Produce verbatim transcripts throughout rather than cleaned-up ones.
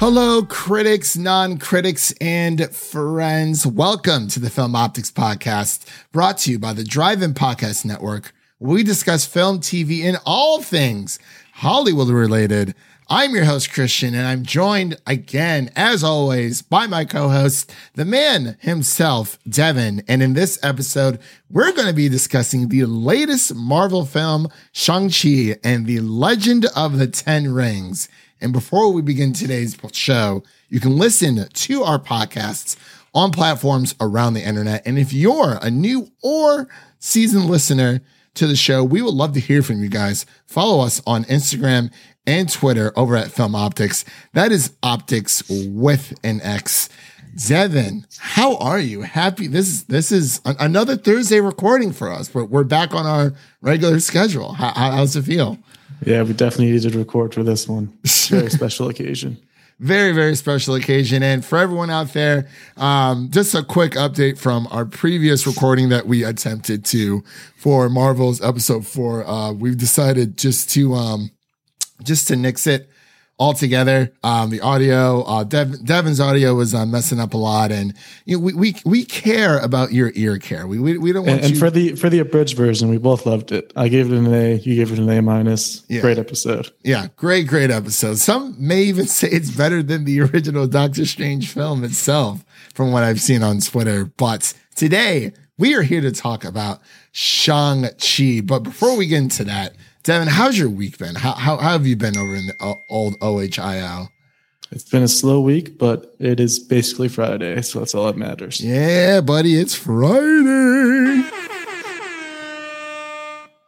Hello, critics, non-critics, and friends. Welcome to the Film Optics Podcast, brought to you by the Drive-In Podcast Network, where we discuss film, T V, and all things Hollywood-related. I'm your host, Christian, and I'm joined again, as always, by my co-host, the man himself, Devin. And in this episode, we're going to be discussing the latest Marvel film, Shang-Chi, and the Legend of the Ten Rings. And before we begin today's show, you can listen to our podcasts on platforms around the internet. And if you're a new or seasoned listener to the show, we would love to hear from you guys. Follow us on Instagram and Twitter over at Film Optics. That is Optics with an X. Devin, how are you? Happy. This is this is an, another Thursday recording for us, but we're back on our regular schedule. How, how, how's it feel? Yeah, we definitely needed to record for this one. Very special occasion. Very, very special occasion. And for everyone out there, um, just a quick update from our previous recording that we attempted to for Marvel's episode four. Uh, we've decided just to um, just to nix it altogether. Um, the audio, uh, Dev, Devin's audio was uh, messing up a lot, and you know, we we we care about your ear care. We we, we don't want. And, and you- for the for the abridged version, we both loved it. I gave it an A. You gave it an A minus. Yeah. Great episode. Yeah, great great episode. Some may even say it's better than the original Doctor Strange film itself, from what I've seen on Twitter. But today we are here to talk about Shang-Chi. But before we get into that, Devin, how's your week been? How, how how have you been over in the old O H I O? It's been a slow week, but it is basically Friday, so that's all that matters. Yeah, buddy, it's Friday.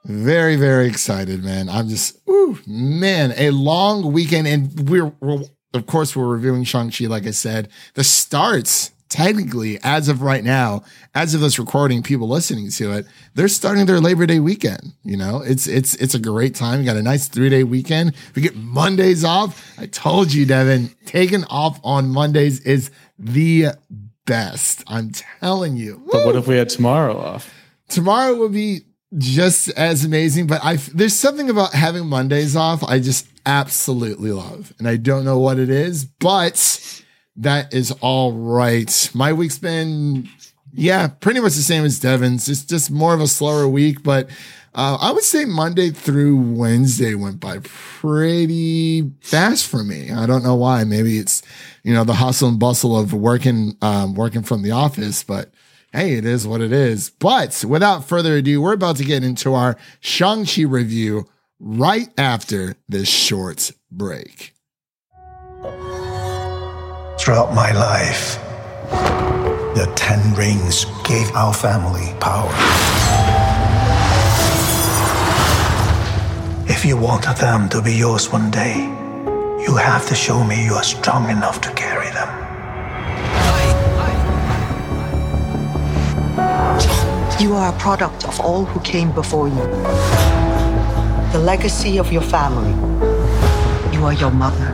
Very, very excited, man. I'm just, ooh, man, a long weekend, and we're, we're of course we're reviewing Shang-Chi. Like I said, the starts. Technically, as of right now, as of this recording, people listening to it, they're starting their Labor Day weekend. You know, it's it's it's a great time. You got a nice three day weekend. We get Mondays off. I told you, Devin, taking off on Mondays is the best. I'm telling you. Woo! But what if we had tomorrow off? Tomorrow would be just as amazing. But I there's something about having Mondays off I just absolutely love, and I don't know what it is, but that is all right. My week's been, yeah, pretty much the same as Devin's. It's just more of a slower week, but uh, I would say Monday through Wednesday went by pretty fast for me. I don't know why. Maybe it's, you know, the hustle and bustle of working, um, working from the office, but hey, it is what it is. But without further ado, we're about to get into our Shang-Chi review right after this short break. Throughout my life, the Ten Rings gave our family power. If you want them to be yours one day, you have to show me you are strong enough to carry them. You are a product of all who came before you. The legacy of your family. You are your mother.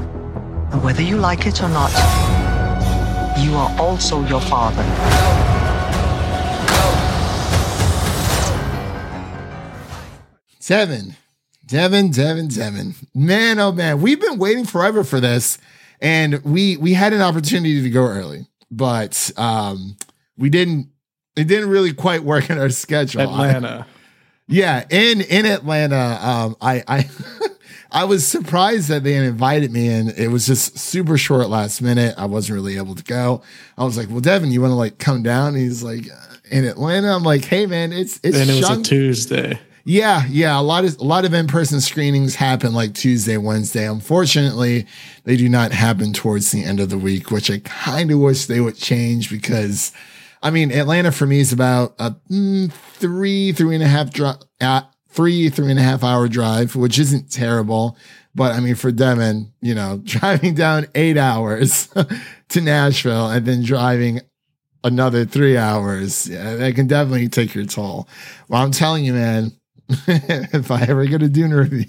And whether you like it or not, you are also your father. Devin, Devin, Devin, Devin. Man, oh man, we've been waiting forever for this, and we we had an opportunity to go early, but um, we didn't. It didn't really quite work in our schedule. Atlanta, I, yeah, in in Atlanta, um, I. I I was surprised that they invited me, and it was just super short last minute. I wasn't really able to go. I was like, well, Devin, you want to like come down? And he's like, in Atlanta. I'm like, hey man, it's, it's and it Shang- was a Tuesday. Yeah. Yeah. A lot of, a lot of in-person screenings happen like Tuesday, Wednesday. Unfortunately, they do not happen towards the end of the week, which I kind of wish they would change because I mean, Atlanta for me is about a mm, three, three and a half drop. Uh, Three, three and a half hour drive, which isn't terrible. But I mean, for Devin, you know, driving down eight hours to Nashville and then driving another three hours, yeah, that can definitely take your toll. Well, I'm telling you, man, if I ever get a Dune review,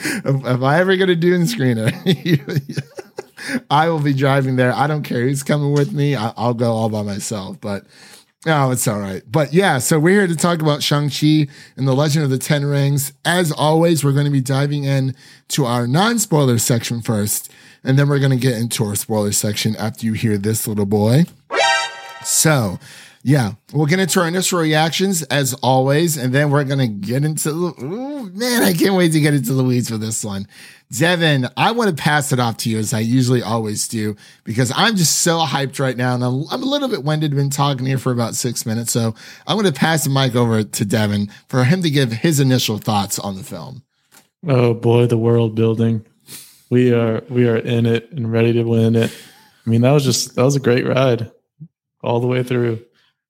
if, if I ever get a Dune screener, I will be driving there. I don't care who's coming with me. I, I'll go all by myself. But Oh, it's all right. But yeah, so we're here to talk about Shang-Chi and the Legend of the Ten Rings. As always, we're going to be diving in to our non-spoiler section first, and then we're going to get into our spoiler section after you hear this little boy. So, yeah, we'll get into our initial reactions as always, and then we're going to get into the... Ooh, man, I can't wait to get into the weeds for this one. Devin, I want to pass it off to you as I usually always do, because I'm just so hyped right now, and I'm, I'm a little bit winded. Been talking here for about six minutes, so I'm going to pass the mic over to Devin for him to give his initial thoughts on the film. Oh boy, the world building. We are we are in it and ready to win it. I mean, that was just that was a great ride all the way through.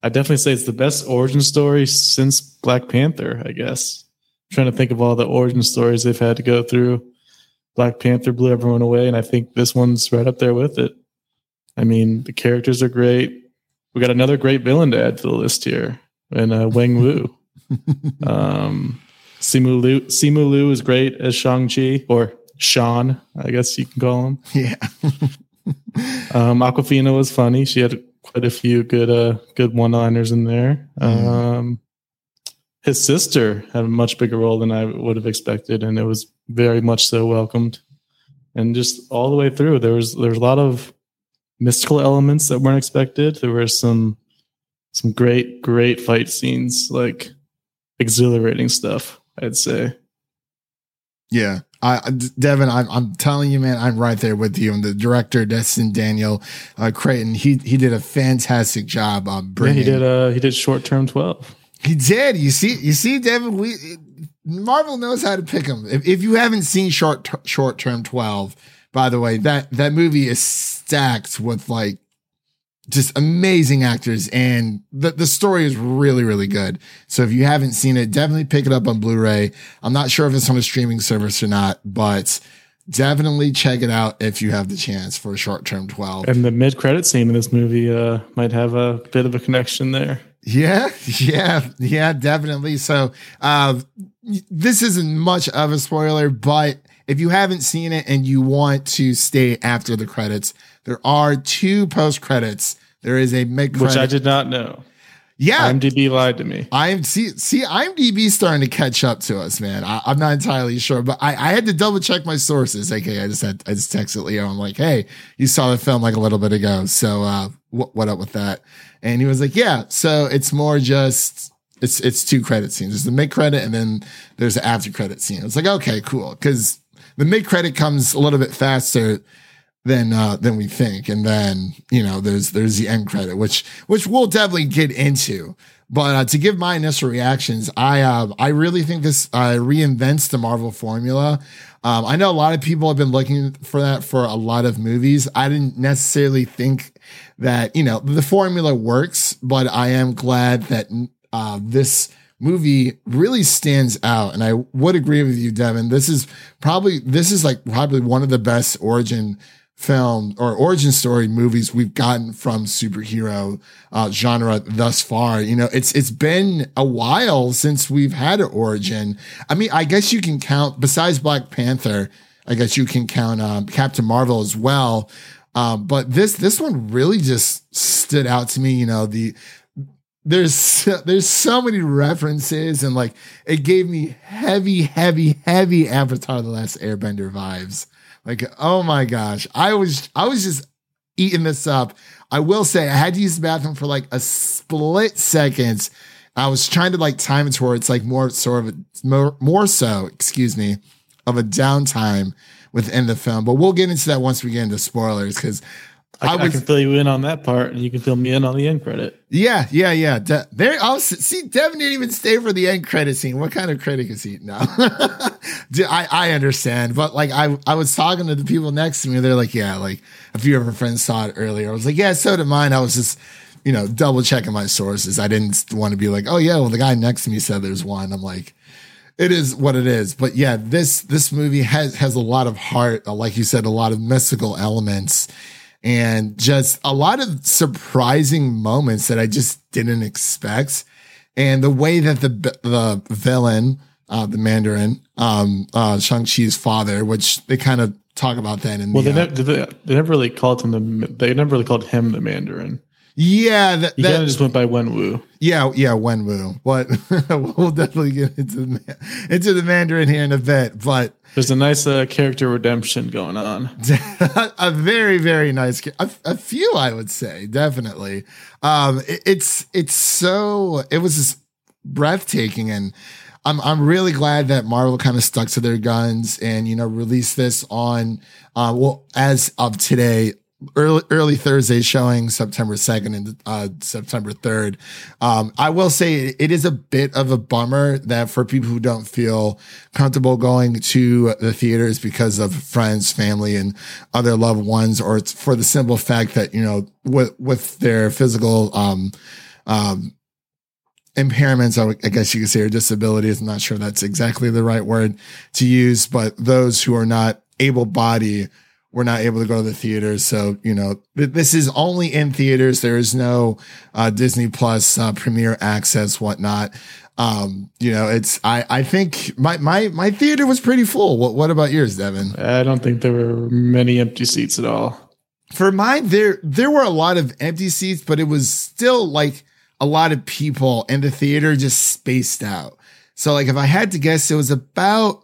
I definitely say it's the best origin story since Black Panther, I guess. I'm trying to think of all the origin stories they've had to go through. Black Panther blew everyone away, and I think this one's right up there with it. I mean, the characters are great. We got another great villain to add to the list here, and uh, Wenwu. um, Simu Liu, Simu Liu is great as Shang-Chi, or Sean, I guess you can call him. Yeah. um, Awkwafina was funny. She had quite a few good, uh, good one-liners in there. Mm. Um, his sister had a much bigger role than I would have expected, and it was very much so welcomed. And just all the way through, there was there was a lot of mystical elements that weren't expected. There were some some great, great fight scenes, like exhilarating stuff, I'd say. Yeah. I, Devin, I'm, I'm telling you, man, I'm right there with you. And the director, Destin Daniel uh, Creighton, he he did a fantastic job on bringing. Yeah, he did. Uh, he did Short Term twelve. He did. You see, you see, Devin, we Marvel knows how to pick them. If, if you haven't seen Short T- Short Term twelve, by the way, that that movie is stacked with like just amazing actors, and the the story is really, really good. So if you haven't seen it, definitely pick it up on Blu-ray. I'm not sure if it's on a streaming service or not, but definitely check it out if you have the chance for Short Term twelve. And the mid-credit scene in this movie uh, might have a bit of a connection there. Yeah, yeah, yeah, definitely. So uh, this isn't much of a spoiler, but if you haven't seen it and you want to stay after the credits, there are two post-credits. There is a mid-credit. Which I did not know. Yeah. IMDb lied to me. I'm see, see IMDb starting to catch up to us, man. I, I'm not entirely sure, but I, I had to double check my sources. Okay, I just had I just texted Leo. I'm like, hey, you saw the film like a little bit ago, so uh, what what up with that? And he was like, yeah. So it's more just it's it's two credit scenes. There's the mid credit and then there's the after credit scene. It's like, okay, cool, because the mid credit comes a little bit faster than uh, than we think, and then you know there's there's the end credit, which which we'll definitely get into. But uh, to give my initial reactions, I uh, I really think this uh, reinvents the Marvel formula. Um, I know a lot of people have been looking for that for a lot of movies. I didn't necessarily think that you know the formula works, but I am glad that uh, this movie really stands out. And I would agree with you, Devin. This is probably this is like probably one of the best origin film or origin story movies we've gotten from superhero uh, genre thus far. You know, it's it's been a while since we've had an origin. I mean, I guess you can count, besides Black Panther, I guess you can count um, Captain Marvel as well. Uh, but this this one really just stood out to me. You know, the there's there's so many references, and like it gave me heavy, heavy, heavy Avatar: The Last Airbender vibes. Like, oh my gosh, I was I was just eating this up. I will say I had to use the bathroom for like a split second. I was trying to like time it where it's like more sort of a, more, more so, excuse me, of a downtime within the film. But we'll get into that once we get into spoilers, because I, I, was, I can fill you in on that part, and you can fill me in on the end credit. Yeah, yeah, yeah. De- there, I'll see. Devin didn't even stay for the end credit scene. What kind of critic is he? No, I, I understand, but like I, I was talking to the people next to me. They're like, yeah, like a few of her friends saw it earlier. I was like, yeah, so did mine. I was just, you know, double checking my sources. I didn't want to be like, oh yeah, well the guy next to me said there's one. I'm like, it is what it is. But yeah, this this movie has has a lot of heart. Like you said, a lot of mystical elements. And just a lot of surprising moments that I just didn't expect. And the way that the the villain, uh, the Mandarin, um, uh, Shang-Chi's father, which they kind of talk about that in well, the... Well, they, uh, ne- they, they never really called him the... They never really called him the Mandarin. Yeah, that, you that just went by Wenwu. Yeah, yeah, Wenwu. But we'll definitely get into the, into the Mandarin here in a bit. But there's a nice uh, character redemption going on. A very, very nice. A, a few, I would say, definitely. Um, it, it's it's so it was just breathtaking, and I'm I'm really glad that Marvel kind of stuck to their guns and, you know, released this on uh, well as of today. Early, early Thursday showing, September second and uh, September third. Um, I will say it is a bit of a bummer that for people who don't feel comfortable going to the theaters because of friends, family, and other loved ones, or it's for the simple fact that, you know, with, with their physical um, um, impairments, I, would, I guess you could say, or disabilities. I'm not sure that's exactly the right word to use, but those who are not able-bodied we're not able to go to the theaters. So, you know, this is only in theaters. There is no uh, Disney Plus uh, premiere access, whatnot. Um, you know, it's I, I think my, my my theater was pretty full. What what about yours, Devin? I don't think there were many empty seats at all. For mine, there there were a lot of empty seats, but it was still like a lot of people in the theater just spaced out. So like if I had to guess, it was about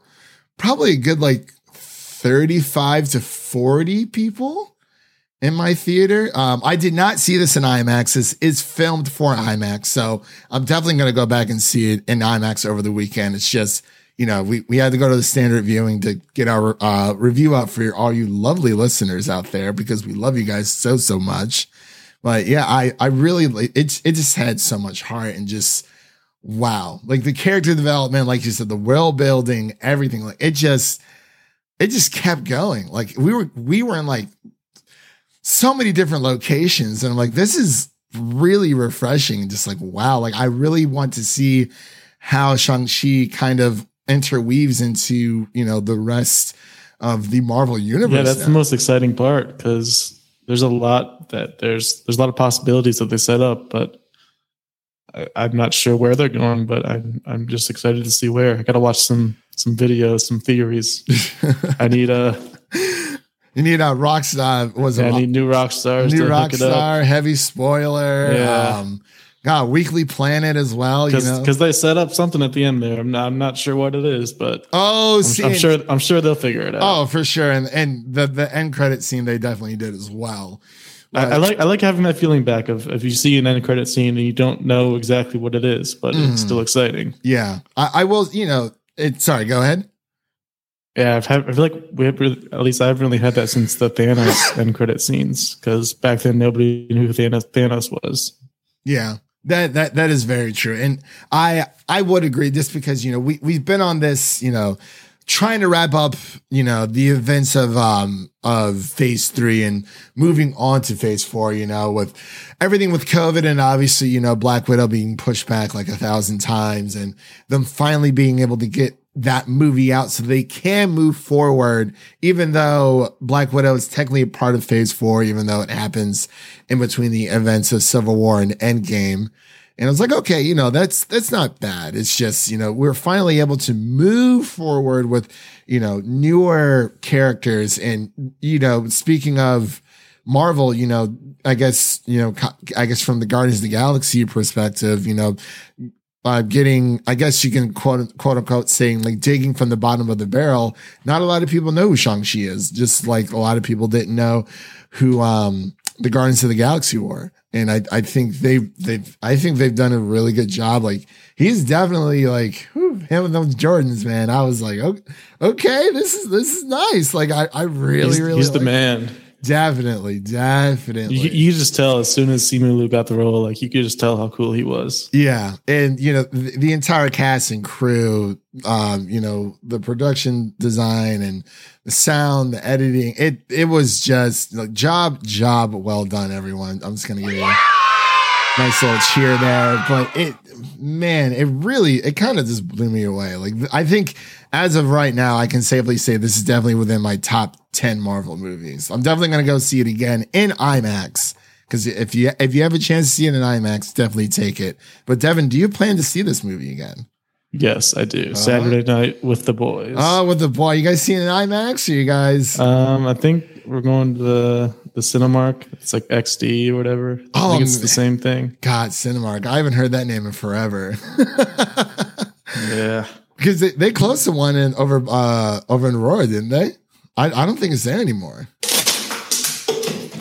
probably a good like thirty-five to forty people in my theater. Um, I did not see this in IMAX. This is filmed for IMAX. So I'm definitely going to go back and see it in IMAX over the weekend. It's just, you know, we, we had to go to the standard viewing to get our uh, review out for all you lovely listeners out there, because we love you guys so, so much. But yeah, I, I really, it, it just had so much heart and just, wow. Like the character development, like you said, the world building, everything, like it just, It just kept going. Like we were, we were in like so many different locations, and I'm like, this is really refreshing. And just like, wow. Like I really want to see how Shang-Chi kind of interweaves into, you know, the rest of the Marvel universe. Yeah, that's now. The most exciting part, because there's a lot that there's, there's a lot of possibilities that they set up, but I, I'm not sure where they're going, but I'm, I'm just excited to see where. I got to watch some, some videos, some theories. I need a. You need a rock star. Was yeah, it? I need new rock stars. New rock star. Heavy spoiler. Yeah. Um, God, Weekly Planet as well. Cause, you know, because they set up something at the end there. I'm not, I'm not sure what it is, but oh, I'm, see, I'm sure. I'm sure they'll figure it out. Oh, for sure. And and the the end credit scene they definitely did as well. I, I like I like having that feeling back of if you see an end credit scene and you don't know exactly what it is, but mm. it's still exciting. Yeah, I, I will. You know. It, sorry, go ahead. Yeah, I've had, I feel like we have, at least I haven't really had that since the Thanos end credit scenes, because back then nobody knew who Thanos, Thanos was. Yeah, that that that is very true, and I I would agree. Just because, you know, we we've been on this, you know, trying to wrap up, you know, the events of um of phase three and moving on to phase four, you know, with everything with COVID and obviously, you know, Black Widow being pushed back like a thousand times and them finally being able to get that movie out so they can move forward, even though Black Widow is technically a part of phase four, even though it happens in between the events of Civil War and Endgame. And I was like, okay, you know, that's, that's not bad. It's just, you know, we're finally able to move forward with, you know, newer characters. And, you know, speaking of Marvel, you know, I guess, you know, I guess from the Guardians of the Galaxy perspective, you know, uh, getting, I guess you can quote, quote unquote saying like digging from the bottom of the barrel. Not a lot of people know who Shang-Chi is, just like a lot of people didn't know who, um, the Guardians of the Galaxy were. And I, I think they've, they've, I think they've done a really good job. Like he's definitely like, whew, him and those Jordans, man. I was like, okay, okay, this is, this is nice. Like I, I really, he's, really, he's like the man. Him. Definitely. Definitely. You, you just tell as soon as Simu Liu got the role, like you could just tell how cool he was. Yeah. And you know, the, the entire cast and crew, um, you know, the production design and the sound, the editing, it, it was just like job, job. Well done, everyone. I'm just going to give you a nice little cheer there, but it, man, it really, it kind of just blew me away. Like I think as of right now, I can safely say this is definitely within my top ten Marvel movies. I'm definitely going to go see it again in IMAX, because if you if you have a chance to see it in IMAX, definitely take it. But Devin, do you plan to see this movie again? Yes, I do. Uh, Saturday night with the boys. Oh, with the boy. You guys see it in IMAX? Or you guys? Um, I think we're going to the the Cinemark. It's like X D or whatever. Oh, I think it's the same thing. God, Cinemark. I haven't heard that name in forever. Yeah, because they, they closed to one in over uh, over in Aurora, didn't they? I, I don't think it's there anymore.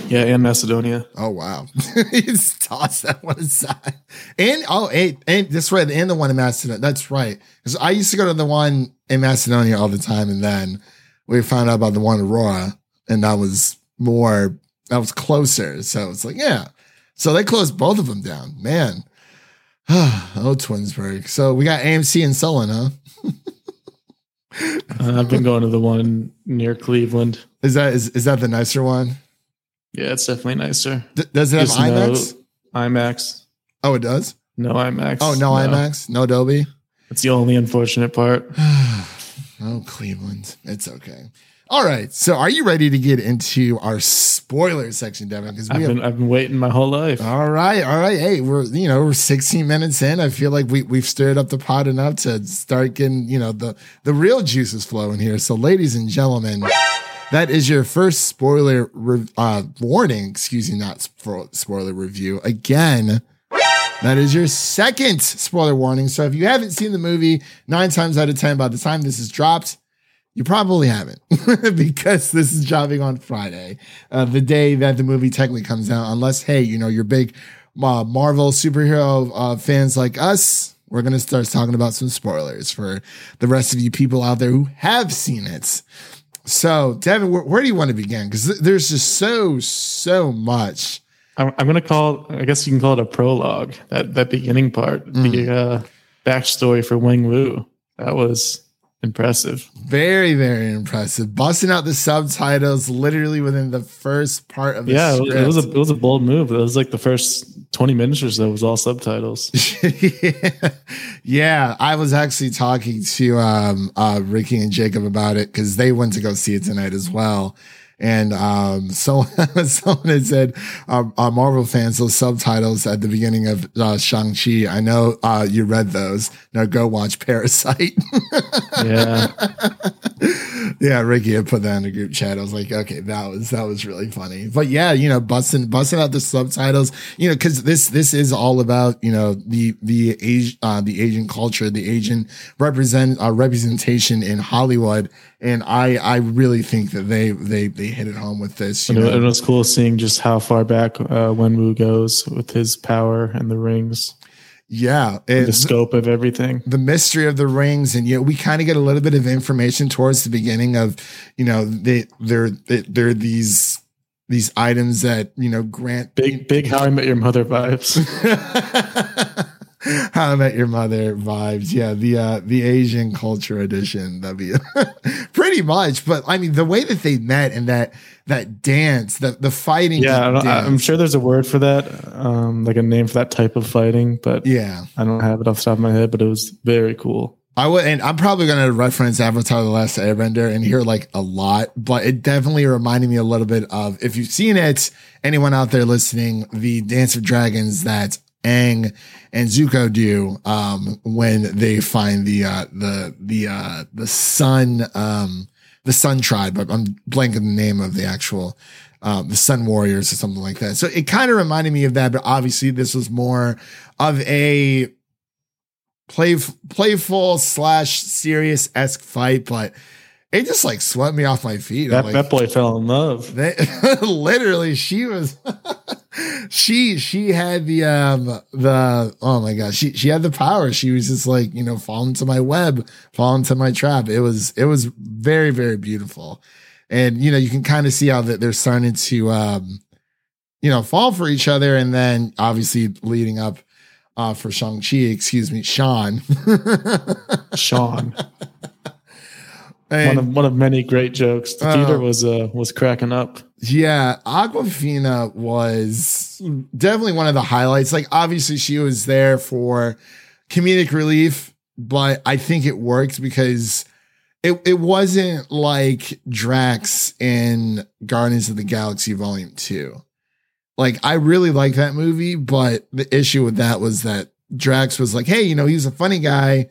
Yeah, and Macedonia. Oh wow, he just tossed that one aside. And oh, and, and that's right, and the one in Macedonia. That's right. Because I used to go to the one in Macedonia all the time, and then we found out about the one in Aurora, and that was more, that was closer. So it's like, yeah. So they closed both of them down, man. Oh, Twinsburg. So we got A M C and Sullen, huh? uh, I've been going to the one near Cleveland. Is that is, is that the nicer one? Yeah, it's definitely nicer. D- does it have Just IMAX? No IMAX. Oh, it does? No IMAX. Oh, no, no IMAX? No Dolby? That's the only unfortunate part. Oh, Cleveland. It's okay. All right. So are you ready to get into our spoiler section, Devin? Because I've, I've been waiting my whole life. All right. All right. Hey, we're, you know, we're sixteen minutes in. I feel like we, we've stirred up the pot enough to start getting, you know, the, the real juices flowing here. So ladies and gentlemen, that is your first spoiler re- uh, warning. Excuse me, not spo- spoiler review. Again, that is your second spoiler warning. So if you haven't seen the movie, nine times out of ten, by the time this is dropped, you probably haven't because this is dropping on Friday, uh, the day that the movie technically comes out. Unless, hey, you know, you're big uh, Marvel superhero uh, fans like us. We're going to start talking about some spoilers for the rest of you people out there who have seen it. So, Devin, where, where do you want to begin? Because th- there's just so, so much. I'm, I'm going to call, I guess you can call it a prologue, that, that beginning part, mm. the uh, backstory for Wenwu. That was impressive. Very, very impressive. Busting out the subtitles literally within the first part of the yeah, script. Yeah, it was a it was a bold move. It was like the first twenty minutes or so was all subtitles. yeah. yeah, I was actually talking to um, uh, Ricky and Jacob about it because they went to go see it tonight as well. And um, so someone had said, um, our Marvel fans, those subtitles at the beginning of uh, Shang-Chi, I know uh, you read those. Now go watch Parasite. yeah. Yeah, Ricky had put that in the group chat. I was like, okay, that was that was really funny. But yeah, you know, busting busting out the subtitles, you know, because this this is all about, you know, the the age uh, the Asian culture, the Asian represent uh, representation in Hollywood. And I, I really think that they they they hit it home with this. You know? It was cool seeing just how far back uh, Wenwu goes with his power and the rings. Yeah, and the scope of everything, the mystery of the rings, and you know, we kind of get a little bit of information towards the beginning of, you know, they they're they, they're these these items that, you know, grant big big How I Met Your Mother vibes. How I Met Your Mother vibes. Yeah, the uh, the Asian culture edition. That'd be pretty much. But I mean, the way that they met and that that dance, the the fighting. Yeah, I don't, dance. I'm sure there's a word for that, um, like a name for that type of fighting. But yeah, I don't have it off the top of my head. But it was very cool. I would, and I'm probably going to reference Avatar: The Last Airbender and hear like a lot, but it definitely reminded me a little bit of, if you've seen it, anyone out there listening, the Dance of Dragons that Aang and Zuko do um, when they find the uh, the the uh, the sun um, the sun tribe. I'm blanking the name of the actual uh, the sun warriors or something like that. So it kind of reminded me of that, but obviously this was more of a play, playful slash serious esque fight, but it just like swept me off my feet. That, like, that boy fell in love. They, literally, she was. She she had the um the oh my gosh she she had the power. She was just like, you know, fall into my web, fall into my trap. It was it was very, very beautiful, and you know, you can kind of see how that they're starting to um you know fall for each other, and then obviously leading up uh for Shang-Chi, excuse me, Sean, Sean. And, one of one of many great jokes. The theater uh, was uh, was cracking up. Yeah, Awkwafina was definitely one of the highlights. Like, obviously, she was there for comedic relief, but I think it worked because it it wasn't like Drax in Guardians of the Galaxy Volume Two. Like, I really like that movie, but the issue with that was that Drax was like, hey, you know, he's a funny guy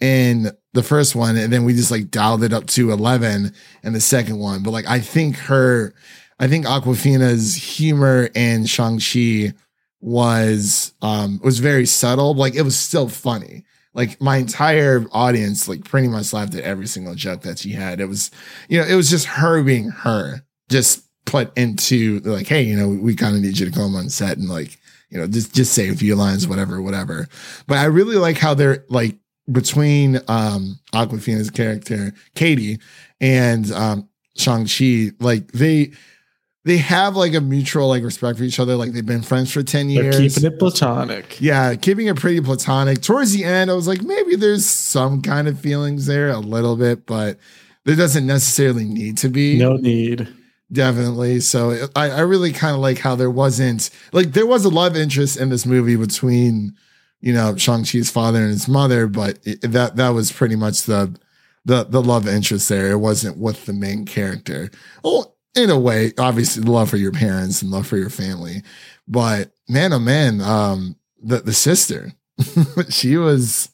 in the first one, and then we just like dialed it up to eleven in the second one. But like, I think her, I think Awkwafina's humor in Shang-Chi was, um, was very subtle. But, like, it was still funny. Like, my entire audience, like, pretty much laughed at every single joke that she had. It was, you know, it was just her being her, just put into like, hey, you know, we kind of need you to come on set and like, you know, just, just say a few lines, whatever, whatever. But I really like how they're like, between um Awkwafina's character Katie and um Shang-Chi, like they they have like a mutual like respect for each other. Like, they've been friends for ten years. They're keeping it platonic. Yeah, keeping it pretty platonic. Towards the end, I was like, maybe there's some kind of feelings there a little bit, but there doesn't necessarily need to be. No need. Definitely. So it, I, I really kind of like how there wasn't like there was a love interest in this movie between, you know, Shang-Chi's father and his mother, but it, that that was pretty much the, the the love interest there. It wasn't with the main character. Well, in a way, obviously, love for your parents and love for your family. But man, oh man, um, the the sister, she was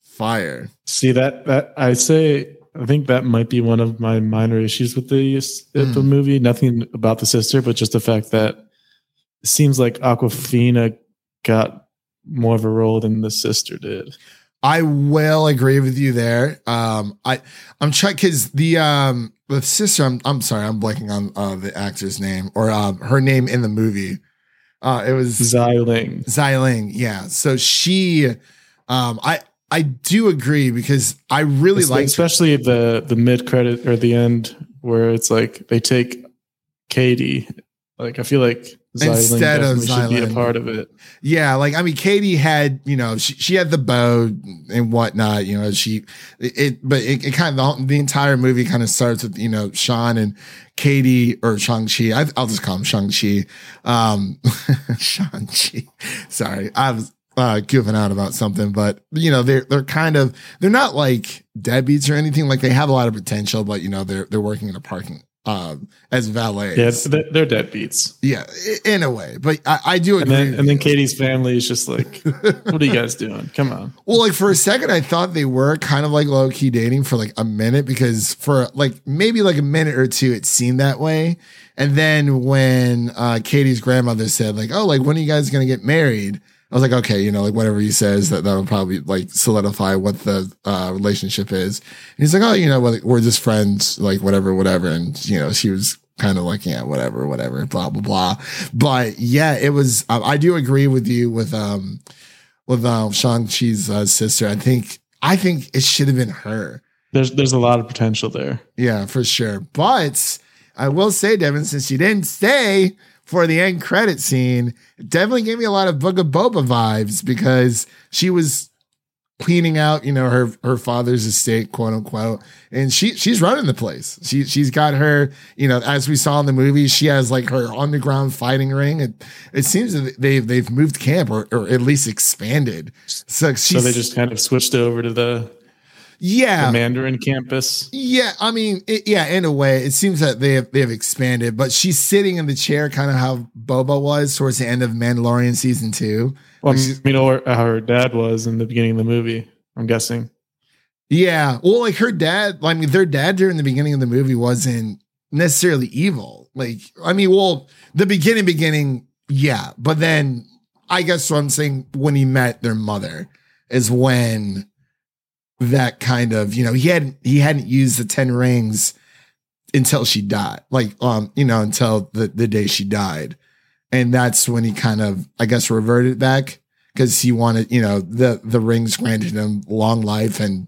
fire. See that that I say. I think that might be one of my minor issues with the mm. the movie. Nothing about the sister, but just the fact that it seems like Awkwafina got more of a role than the sister did. I will agree with you there. Um, I I'm check because the um the sister. I'm I'm sorry. I'm blanking on uh, the actor's name or uh, her name in the movie. Uh, it was Xiling. Xiling. Yeah. So she. Um. I I do agree because I really like especially her. the the mid credit or the end where it's like they take Katie. Like, I feel like Xiling instead of Xiling should be a part of it. Yeah, like, I mean, Katie had, you know, she, she had the bow and whatnot, you know, she, it, but it, it kind of, the, the entire movie kind of starts with, you know, Sean and Katie or Shang-Chi. I, I'll just call him Shang-Chi. Um, Shang-Chi. Sorry, I was uh, goofing out about something, but, you know, they're, they're kind of, they're not like deadbeats or anything. Like, they have a lot of potential, but, you know, they're, they're working in a parking um as valets. Yeah, they're deadbeats. Yeah, in a way. But I, I do agree. And then, and then Katie's family is just like, what are you guys doing? Come on. Well, like, for a second I thought they were kind of like low-key dating for like a minute, because for like maybe like a minute or two it seemed that way. And then when uh Katie's grandmother said like, oh, like, when are you guys gonna get married? I was like, okay, you know, like, whatever he says, that that'll probably like solidify what the uh, relationship is. And he's like, oh, you know, we're just friends, like, whatever, whatever. And, you know, she was kind of like, yeah, whatever, whatever, blah, blah, blah. But yeah, it was, uh, I do agree with you with, um, with, uh, Shang-Chi's uh, sister. I think, I think it should have been her. There's, there's a lot of potential there. Yeah, for sure. But I will say, Devin, since you didn't stay for the end credit scene, it definitely gave me a lot of Book of Boba vibes, because she was cleaning out, you know, her, her father's estate, quote unquote. And she, she's running the place. She, she's got her, you know, as we saw in the movie, she has like her underground fighting ring. And it seems that they've, they've moved camp or, or at least expanded. So, so they just kind of switched over to the, yeah, the Mandarin campus. Yeah, I mean, it, yeah, in a way, it seems that they have, they have expanded, but she's sitting in the chair kind of how Boba was towards the end of Mandalorian season two. Well, like, I mean, or how her dad was in the beginning of the movie, I'm guessing. Yeah, well, like her dad, I mean, their dad during the beginning of the movie wasn't necessarily evil. Like, I mean, well, the beginning, beginning, yeah, but then I guess what I'm saying, when he met their mother is when that kind of, you know, he hadn't he hadn't used the ten rings until she died, like, um you know, until the, the day she died, and that's when he kind of, I guess, reverted back, because he wanted, you know, the the rings granted him long life, and,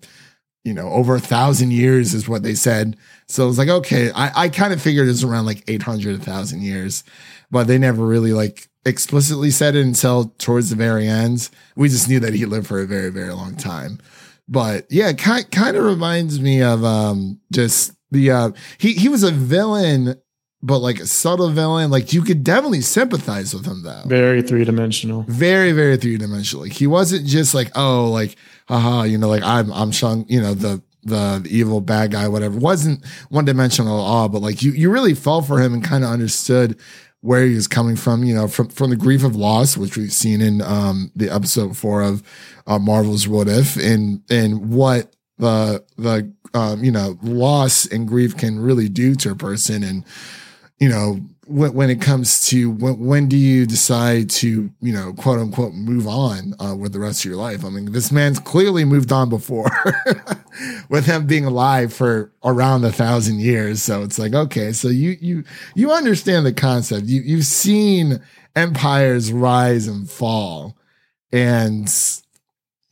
you know, over a thousand years is what they said. So it was like, okay, I, I kind of figured it was around like eight hundred, a thousand years, but they never really like explicitly said it until towards the very end. We just knew that he lived for a very, very long time. But yeah, kind kind of reminds me of um just the uh he he was a villain, but like a subtle villain. Like, you could definitely sympathize with him though. Very three dimensional. Very very three dimensional. Like, he wasn't just like, oh, like, haha, you know, like I'm I'm Shang, you know, the the, the evil bad guy, whatever. Wasn't one dimensional at all. But like you you really fell for him and kind of understood where he's coming from, you know, from, from the grief of loss, which we've seen in um, the episode four of uh, Marvel's What If, and and what the the um, you know, loss and grief can really do to a person, and you know, when, when it comes to when, when do you decide to, you know, quote unquote move on uh, with the rest of your life? I mean, this man's clearly moved on before with him being alive for around a thousand years. So it's like, okay, so you you you understand the concept. You you've seen empires rise and fall, and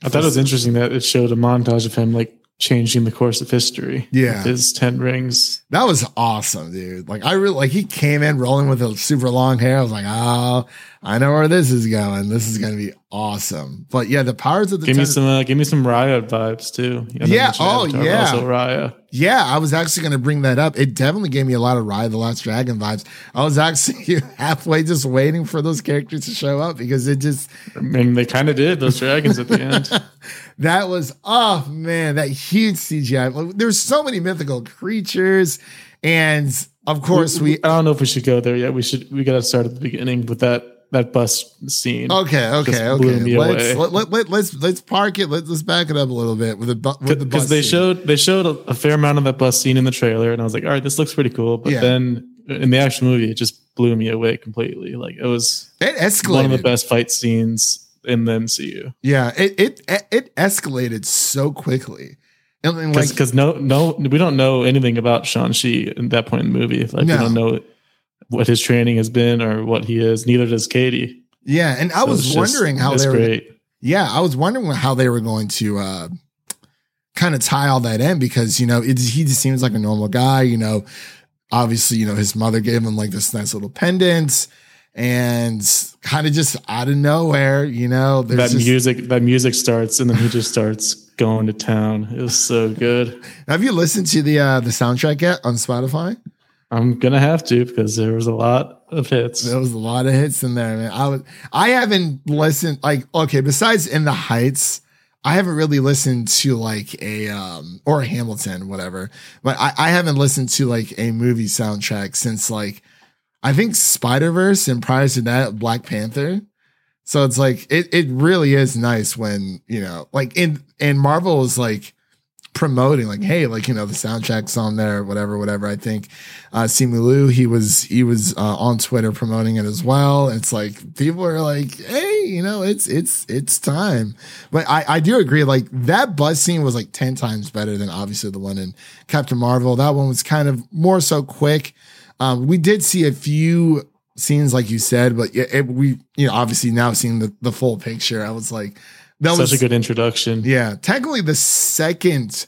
I thought it was interesting that it showed a montage of him like changing the course of history. Yeah. With his ten rings. That was awesome, dude. Like I really like he came in rolling with a super long hair. I was like, oh, I know where this is going. This is going to be awesome. But yeah, the powers of the give ten- me some uh, give me some Raya vibes too. You know, yeah. Oh Avatar, yeah. Also Raya. Yeah, I was actually going to bring that up. It definitely gave me a lot of Raya the Last Dragon vibes. I was actually halfway just waiting for those characters to show up because it just. I mean, they kind of did, those dragons at the end. That was, oh man, that huge C G I. There's so many mythical creatures. And of course, we. we I don't know if we should go there yet. We should, we got to start at the beginning with that. That bus scene. Okay, okay, okay. Let's let, let, let, let's let's park it. Let's let's back it up a little bit with the bu- with the bus. Because they scene. showed they showed a, a fair amount of that bus scene in the trailer, and I was like, all right, this looks pretty cool. But yeah. then in the actual movie, it just blew me away completely. Like it was it escalated. One of the best fight scenes in the M C U. Yeah, it it it escalated so quickly. Because I mean, like, no no we don't know anything about Shang-Chi at that point in the movie. Like no. we don't know what his training has been or what he is. Neither does Katie. Yeah. And I so was wondering just, how they were, great. yeah, I was wondering how they were going to uh, kind of tie all that in because, you know, it, he just seems like a normal guy, you know, obviously, you know, his mother gave him like this nice little pendant and kind of just out of nowhere, you know, there's that just, music, that music starts and then he just starts going to town. It was so good. Have you listened to the, uh, the soundtrack yet on Spotify? I'm gonna have to because there was a lot of hits. There was a lot of hits in there, man. I was, I haven't listened like okay. Besides In the Heights, I haven't really listened to like a um or Hamilton, whatever. But I, I haven't listened to like a movie soundtrack since like I think Spider-Verse and prior to that Black Panther. So it's like it it really is nice when you know like in and Marvel is like. promoting like hey like you know the soundtrack's on there whatever whatever I think uh Simu Liu he was he was uh, on Twitter promoting it as well. It's like people are like hey you know it's it's it's time. But I I do agree like that buzz scene was like ten times better than obviously the one in Captain Marvel. That one was kind of more so quick. Um we did see a few scenes like you said, but it, it, we you know obviously now seeing the, the full picture I was like That Such was, a good introduction. Yeah. Technically the second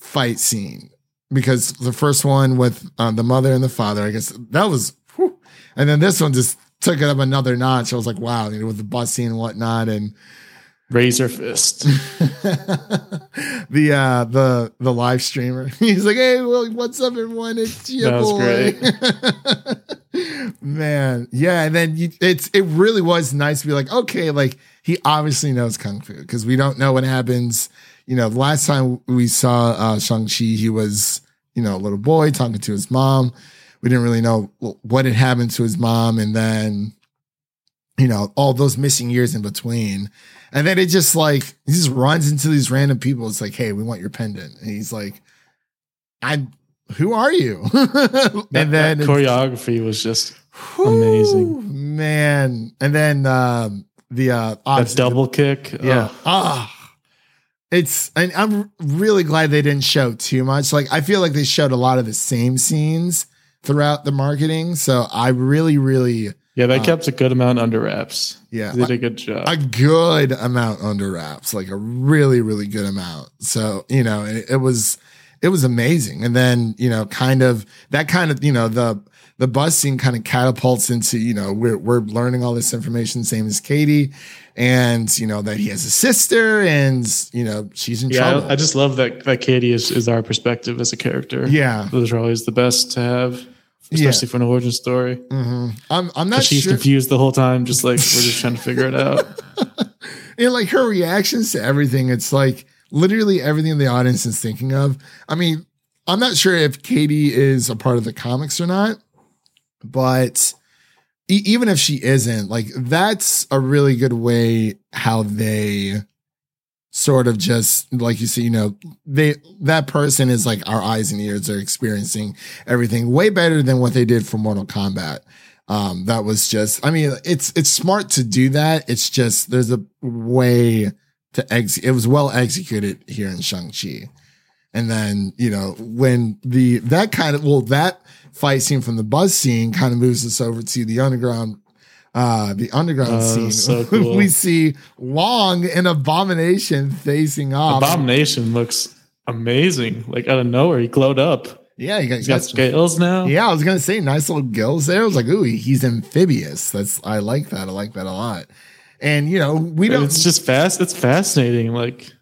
fight scene, because the first one with uh, the mother and the father, I guess that was, whew. And then this one just took it up another notch. I was like, wow, you know, with the bus scene and whatnot and Razor Fist. the, uh, the, the live streamer. He's like, hey, well, what's up everyone? It's your that boy. Was great. Man. Yeah. And then you, it's, it really was nice to be like, okay, like, he obviously knows Kung Fu because we don't know what happens. You know, the last time we saw uh, Shang-Chi, he was, you know, a little boy talking to his mom. We didn't really know what had happened to his mom. And then, you know, all those missing years in between. And then it just like, he just runs into these random people. It's like, hey, we want your pendant. And he's like, I, who are you? and that, then that choreography was just whew, amazing, man. And then, um, The uh, a double kick, yeah. Ah, oh. oh. It's and I'm really glad they didn't show too much. Like I feel like they showed a lot of the same scenes throughout the marketing. So I really, really, yeah, they uh, kept a good amount under wraps. Yeah, they did a good job. A good amount under wraps, like a really, really good amount. So you know, it, it was it was amazing. And then you know, kind of that kind of you know the. The bus scene kind of catapults into, you know, we're we're learning all this information, same as Katie, and you know that he has a sister, and you know she's in yeah, trouble. I, I just love that that Katie is is our perspective as a character. Yeah, those are always the best to have, especially yeah. for an origin story. Mm-hmm. I'm I'm not. She's sure. confused the whole time, just like we're just trying to figure it out. And like her reactions to everything, it's like literally everything the audience is thinking of. I mean, I'm not sure if Katie is a part of the comics or not. But e- even if she isn't, like, that's a really good way how they sort of just, like you see, you know, they, that person is like our eyes and ears are experiencing everything way better than what they did for Mortal Kombat. Um, that was just, I mean, it's, it's smart to do that. It's just, there's a way to execute. It was well executed here in Shang-Chi. And then, you know, when the, that kind of, well, that fight scene from the bus scene kind of moves us over to the underground, uh, the underground uh, scene. So cool. We see Wong and Abomination facing off. Abomination looks amazing. Like out of nowhere, he glowed up. Yeah, he got, he's got, got scales now. Yeah, I was gonna say nice little gills there. I was like, ooh, he's amphibious. That's I like that. I like that a lot. And you know, we don't. It's just fast. It's fascinating. Like,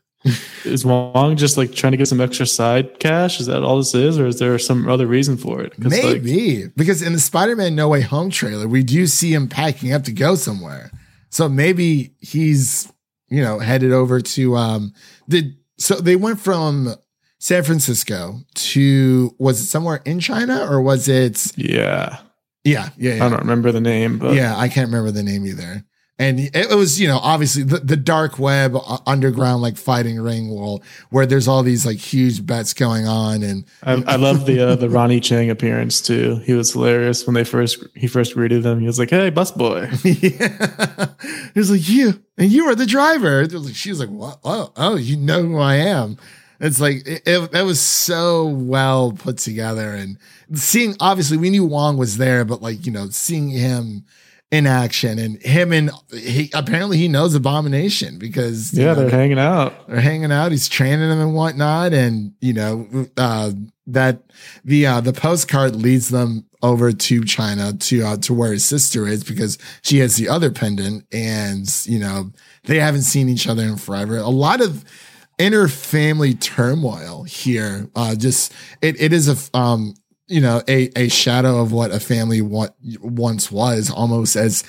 is Wong just like trying to get some extra side cash? Is that all this is, or is there some other reason for it? Maybe like, because in the Spider-Man No Way Home trailer, we do see him packing up to go somewhere. So maybe he's you know headed over to um the. So they went from San Francisco to, was it somewhere in China or was it? Yeah. Yeah. Yeah. yeah. I don't remember the name, but yeah, I can't remember the name either. And it was, you know, obviously the, the dark web uh, underground, like fighting ring wall where there's all these like huge bets going on. And I, I love the, uh, the Ronnie Chang appearance too. He was hilarious when they first, he first greeted them. He was like, "Hey, busboy." Yeah. He was like, "You, and you are the driver." Was like, she was like, "What? Oh, oh, you know who I am." It's like, it, it, it was so well put together, and seeing, obviously we knew Wong was there, but like, you know, seeing him in action and him and he, apparently he knows Abomination because yeah, you know, they're hanging out, they're hanging out. He's training them and whatnot. And you know, uh, that the, uh, the postcard leads them over to China to, uh, to where his sister is because she has the other pendant, and you know, they haven't seen each other in forever. A lot of inner family turmoil here. Uh, just it, it is a um, you know a a shadow of what a family want, once was. Almost as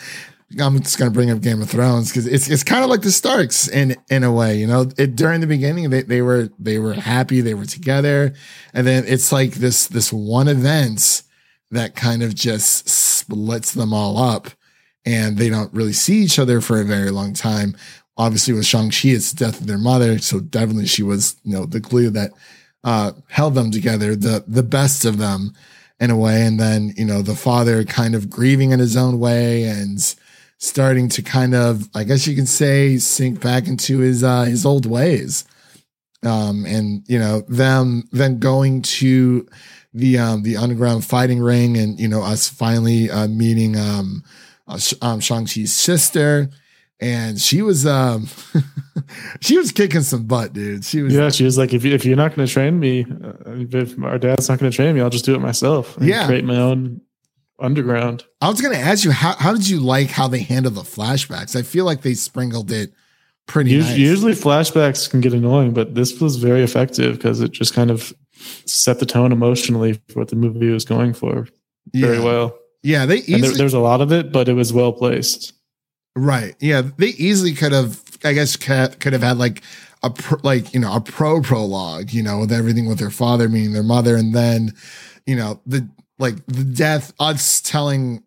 I'm just going to bring up Game of Thrones because it's it's kind of like the Starks in in a way. You know, it, during the beginning they they were they were happy, they were together, and then it's like this this one event that kind of just splits them all up, and they don't really see each other for a very long time. Obviously, with Shang-Chi, it's the death of their mother. So definitely she was, you know, the glue that uh, held them together, the the best of them in a way. And then, you know, the father kind of grieving in his own way and starting to kind of, I guess you can say, sink back into his uh, his old ways. Um, and, you know, them then going to the um, the underground fighting ring and, you know, us finally uh, meeting um, uh, um, Shang-Chi's sister. And she was, um, she was kicking some butt, dude. She was, yeah. She was like, if you, if you're not going to train me, uh, if our dad's not going to train me, I'll just do it myself. And yeah, create my own underground. I was going to ask you, how how did you like how they handled the flashbacks? I feel like they sprinkled it pretty. Usually, nice. Usually flashbacks can get annoying, but this was very effective because it just kind of set the tone emotionally for what the movie was going for. Yeah. Very well. Yeah, they easily- and there, there's a lot of it, but it was well placed. Right. Yeah. They easily could have, I guess, could have had like a, pro, like, you know, a pro prologue, you know, with everything with their father, meaning their mother. And then, you know, the, like the death, us telling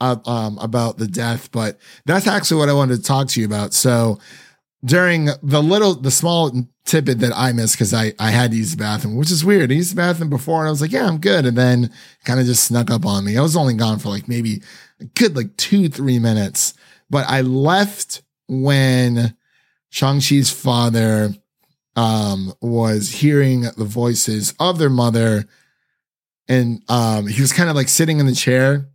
uh, um, about the death, but that's actually what I wanted to talk to you about. So during the little, the small tidbit that I missed, cause I, I had to use the bathroom, which is weird. I used the bathroom before and I was like, yeah, I'm good. And then kind of just snuck up on me. I was only gone for like maybe a good, like two, three minutes. But I left when Shang-Chi's father um, was hearing the voices of their mother. And um, he was kind of like sitting in the chair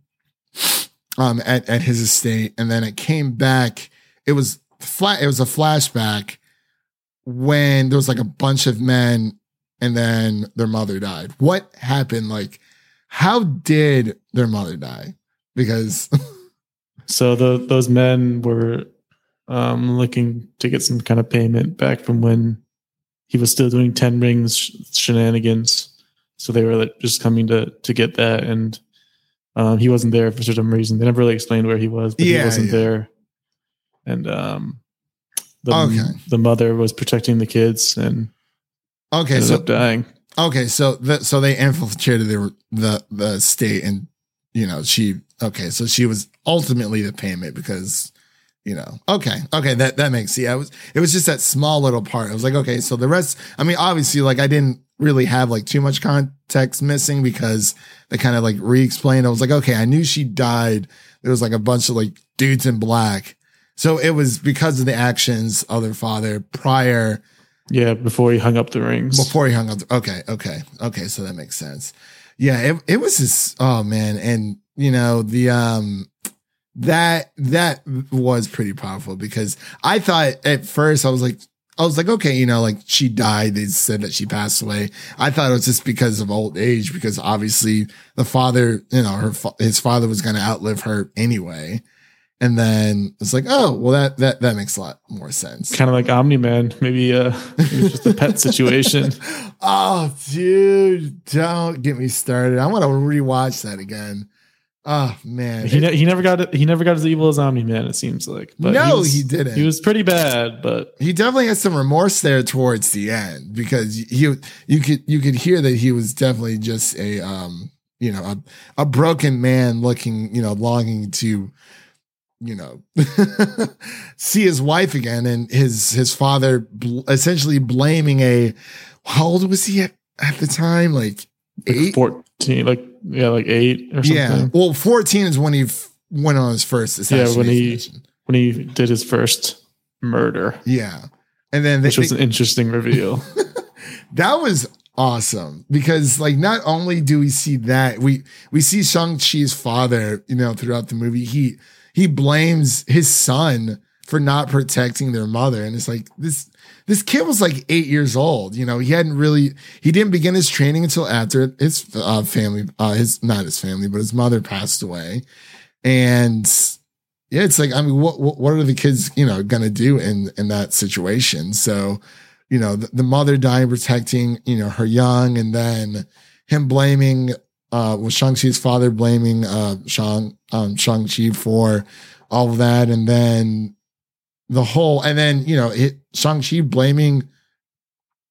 um, at, at his estate. And then it came back. It was flat. It was a flashback when there was like a bunch of men and then their mother died. What happened? Like, how did their mother die? Because... So the, those men were um, looking to get some kind of payment back from when he was still doing Ten Rings sh- shenanigans. So they were like, just coming to to get that, and um, he wasn't there for some reason. They never really explained where he was, but yeah, he wasn't yeah. there. And um, the okay. the mother was protecting the kids, and okay, ended so up dying. Okay, so the, so they infiltrated the the, the state and you know, she, okay, so she was ultimately the payment because, you know, okay, okay, that, that makes, see, I was, it was just that small little part. I was like, okay, so the rest, I mean, obviously, like, I didn't really have, like, too much context missing because they kind of, like, re-explained. I was like, okay, I knew she died. There was, like, a bunch of, like, dudes in black. So it was because of the actions of their father prior. Yeah, before he hung up the rings. Before he hung up. The, okay, okay, okay. So that makes sense. Yeah, it it was just, oh man, and you know the um that that was pretty powerful because I thought at first I was like I was like okay, you know, like she died. They said that she passed away. I thought it was just because of old age because obviously the father, you know, her his father was going to outlive her anyway. And then it's like, oh, well, that that that makes a lot more sense. Kind of like Omni-Man. Maybe uh, maybe just a pet situation. Oh, dude, don't get me started. I want to rewatch that again. Oh man, he ne- he never got he never got as evil as Omni-Man. It seems like, but no, he, was, he didn't. He was pretty bad, but he definitely had some remorse there towards the end because he you could you could hear that he was definitely just a um you know a, a broken man looking you know longing to. You know, see his wife again, and his his father bl- essentially blaming a. How old was he at, at the time? Like eight, fourteen, like yeah, like eight or something. Yeah, well, fourteen is when he f- went on his first assassination. Yeah, when he when he did his first murder. Yeah, and then they, which was they, an interesting reveal. That was awesome because, like, not only do we see that we we see Shang-Chi's father, you know, throughout the movie, he. He blames his son for not protecting their mother. And it's like this, this kid was like eight years old. You know, he hadn't really, he didn't begin his training until after his uh, family, uh, his, not his family, but his mother passed away. And yeah, it's like, I mean, what, what are the kids, you know, going to do in, in that situation? So, you know, the, the mother dying, protecting, you know, her young, and then him blaming, Uh, was Shang-Chi's father blaming uh, Shang, um, Shang-Chi for all of that. And then the whole, and then, you know, it, Shang-Chi blaming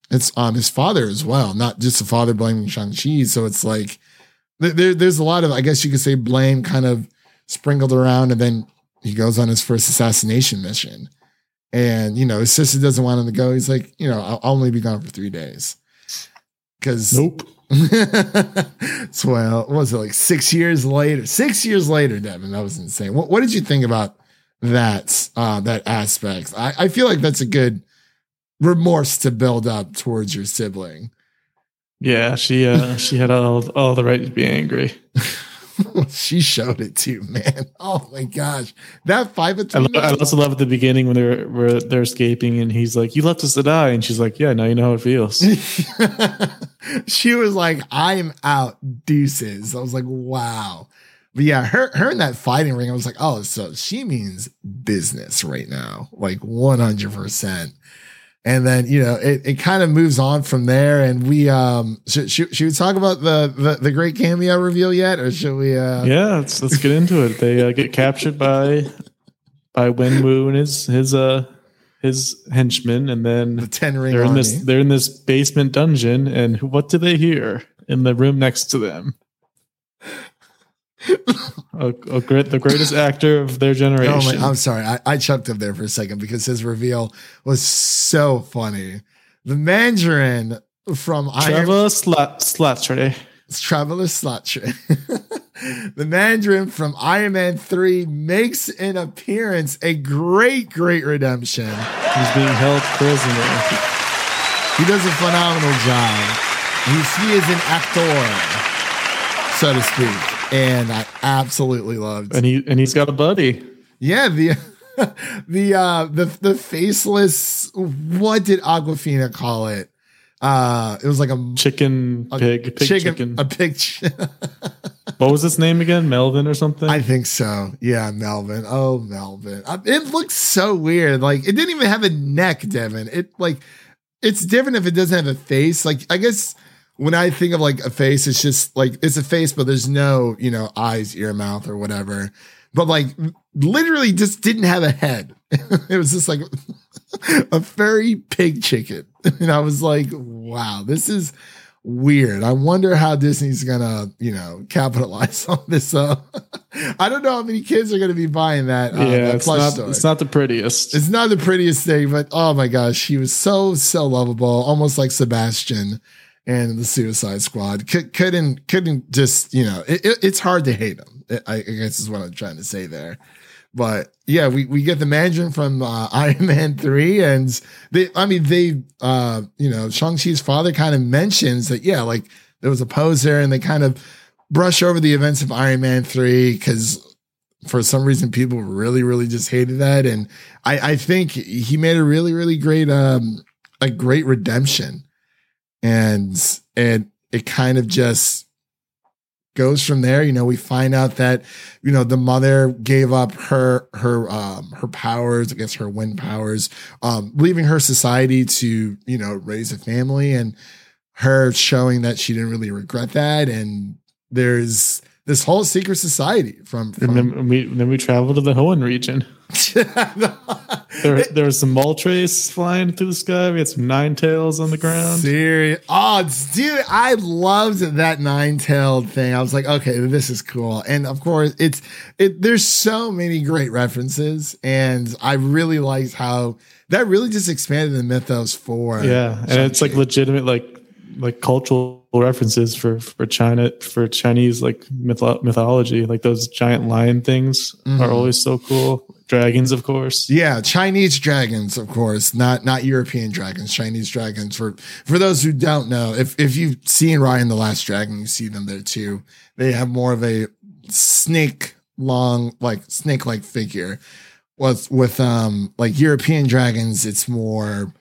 it's um, his father as well, not just the father blaming Shang-Chi. So it's like, there, there's a lot of, I guess you could say, blame kind of sprinkled around. And then he goes on his first assassination mission. And, you know, his sister doesn't want him to go. He's like, you know, I'll only be gone for three days. Because nope. So, well, what was it like six years later? Six years later, Devin. That was insane. What, what did you think about that? Uh, that aspect. I, I feel like that's a good remorse to build up towards your sibling. Yeah, she uh, she had all all the right to be angry. She showed it too, man. Oh my gosh, that five. I, lo- I also love at the beginning when they're where they're escaping, and he's like, "You left us to die," and she's like, "Yeah, now you know how it feels." She was like, "I'm out, deuces." I was like, "Wow," but yeah, her her in that fighting ring, I was like, "Oh, so she means business right now, like one hundred percent." And then, you know, it, it kind of moves on from there. And we, um, should, should, should we talk about the, the, the great cameo reveal yet? Or should we, uh, yeah, let's, let's get into it. They uh, get captured by, by Wenwu and his, his, uh, his henchmen. And then the Ten Ring they're in army. this, they're in this basement dungeon. And what do they hear in the room next to them? a, a great, the greatest actor of their generation. Oh my, I'm sorry, I, I chucked up there for a second because his reveal was so funny. The Mandarin from Iron Slattery. Traveler Slattery. The Mandarin from Iron Man three makes an appearance, a great, great redemption. He's being held prisoner. He does a phenomenal job. He's, he is an actor, so to speak. And I absolutely loved, and he and he's got a buddy. Yeah, the the uh, the the faceless. What did Awkwafina call it? Uh, it was like a chicken a, pig, pig chicken, chicken, a pig. Ch- What was his name again? Melvin or something? I think so. Yeah, Melvin. Oh, Melvin. I, it looks so weird. Like it didn't even have a neck, Devin. It like it's different if it doesn't have a face. Like I guess. When I think of like a face, it's just like, it's a face, but there's no, you know, eyes, ear, mouth or whatever. But like literally just didn't have a head. It was just like a furry pig chicken. And I was like, wow, this is weird. I wonder how Disney's gonna, you know, capitalize on this. Uh, I don't know how many kids are gonna be buying that. Uh, yeah, that it's, plush not, store. It's not the prettiest. It's not the prettiest thing, but oh my gosh, she was so so lovable, almost like Sebastian and the Suicide Squad. C- couldn't couldn't just, you know, it, it, it's hard to hate him, I guess is what I'm trying to say there. But yeah, we, we get the Mandarin from uh, Iron Man three, and they, I mean, they, uh, you know, Shang-Chi's father kind of mentions that, yeah, like there was a poser, and they kind of brush over the events of Iron Man three because for some reason people really, really just hated that. And I, I think he made a really, really great, um, a great redemption, and, and it kind of just goes from there. You know, we find out that, you know, the mother gave up her her um her powers, I guess her wind powers, um leaving her society to, you know, raise a family, and her showing that she didn't really regret that. And there's this whole secret society from, from and then we then we travel to the Hoenn region. there, there was some Moltres flying through the sky. We had some Ninetales on the ground. Serious. Oh, dude, I loved that Ninetales thing. I was like, okay, this is cool. And of course, it's it. There's so many great references, and I really liked how that really just expanded the mythos for. Yeah, Shang-Chi. And it's like legitimate, like like cultural references for for China for Chinese like mytho- mythology. Like those giant lion things mm-hmm. are always so cool. Dragons, of course. Yeah, Chinese dragons, of course, not not European dragons. Chinese dragons. For for those who don't know, if if you've seen Raya and the Last Dragon, you see them there too. They have more of a snake long like snake like figure. With with um like European dragons, it's more,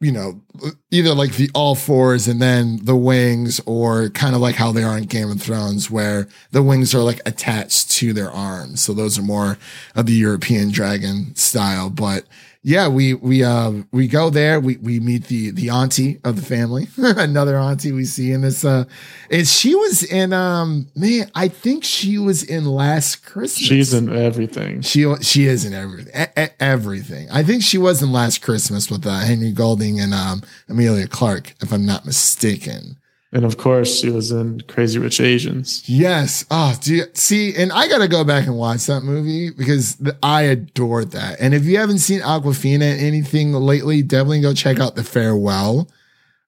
you know, either like the all fours and then the wings, or kind of like how they are in Game of Thrones, where the wings are like attached to their arms. So those are more of the European dragon style. But yeah, we, we, uh, we go there. We, we meet the, the auntie of the family, another auntie we see in this, uh, and she was in, um, man, I think she was in Last Christmas. She's in everything. She, she is in everything, e- everything. I think she was in Last Christmas with, uh, Henry Golding and, um, Emilia Clarke, if I'm not mistaken. And of course, she was in Crazy Rich Asians. Yes. Oh, do you, see, and I got to go back and watch that movie because the, I adored that. And if you haven't seen Awkwafina anything lately, definitely go check out The Farewell,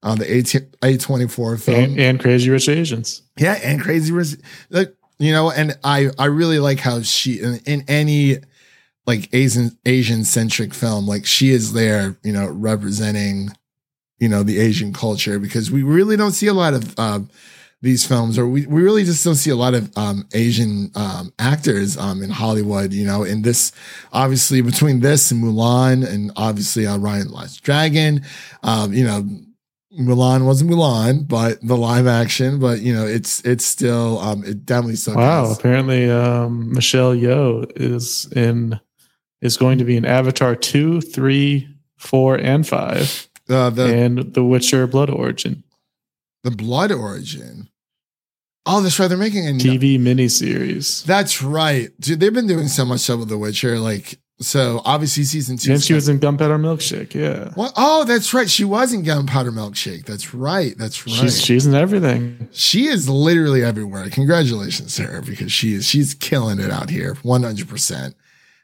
uh, the A twenty-four film. And, and Crazy Rich Asians. Yeah, and Crazy Rich. Look, you know, and I, I really like how she, in, in any like Asian Asian-centric film, like she is there, you know, representing, you know, the Asian culture, because we really don't see a lot of um, these films, or we, we really just don't see a lot of um, Asian um, actors um, in Hollywood, you know, in this, obviously between this and Mulan, and obviously uh, Raya and the Last Dragon, um, you know, Mulan wasn't Mulan, but the live action, but you know, it's, it's still, um, it definitely still wow. Counts. Apparently um, Michelle Yeoh is in, is going to be in Avatar two, three, four, and five. Uh, the, and The Witcher Blood Origin. The Blood Origin? Oh, that's right. They're making a T V no- miniseries. That's right. Dude, they've been doing so much stuff with The Witcher. Like, so obviously season two. And she was in Gunpowder Milkshake, yeah. What? Oh, that's right. She was in Gunpowder Milkshake. That's right. That's right. She's, she's in everything. She is literally everywhere. Congratulations to her, because she is, she's killing it out here, one hundred percent.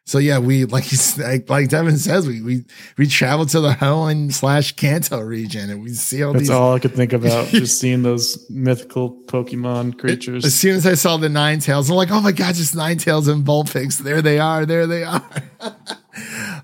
So yeah, we like like, like Devin says, we we we travel to the Hoenn slash Kanto region, and we see all That's these. That's all I could think about, just seeing those mythical Pokemon creatures. As soon as I saw the Ninetales, I'm like, oh my god, just Ninetales and Vulpix. There they are. There they are.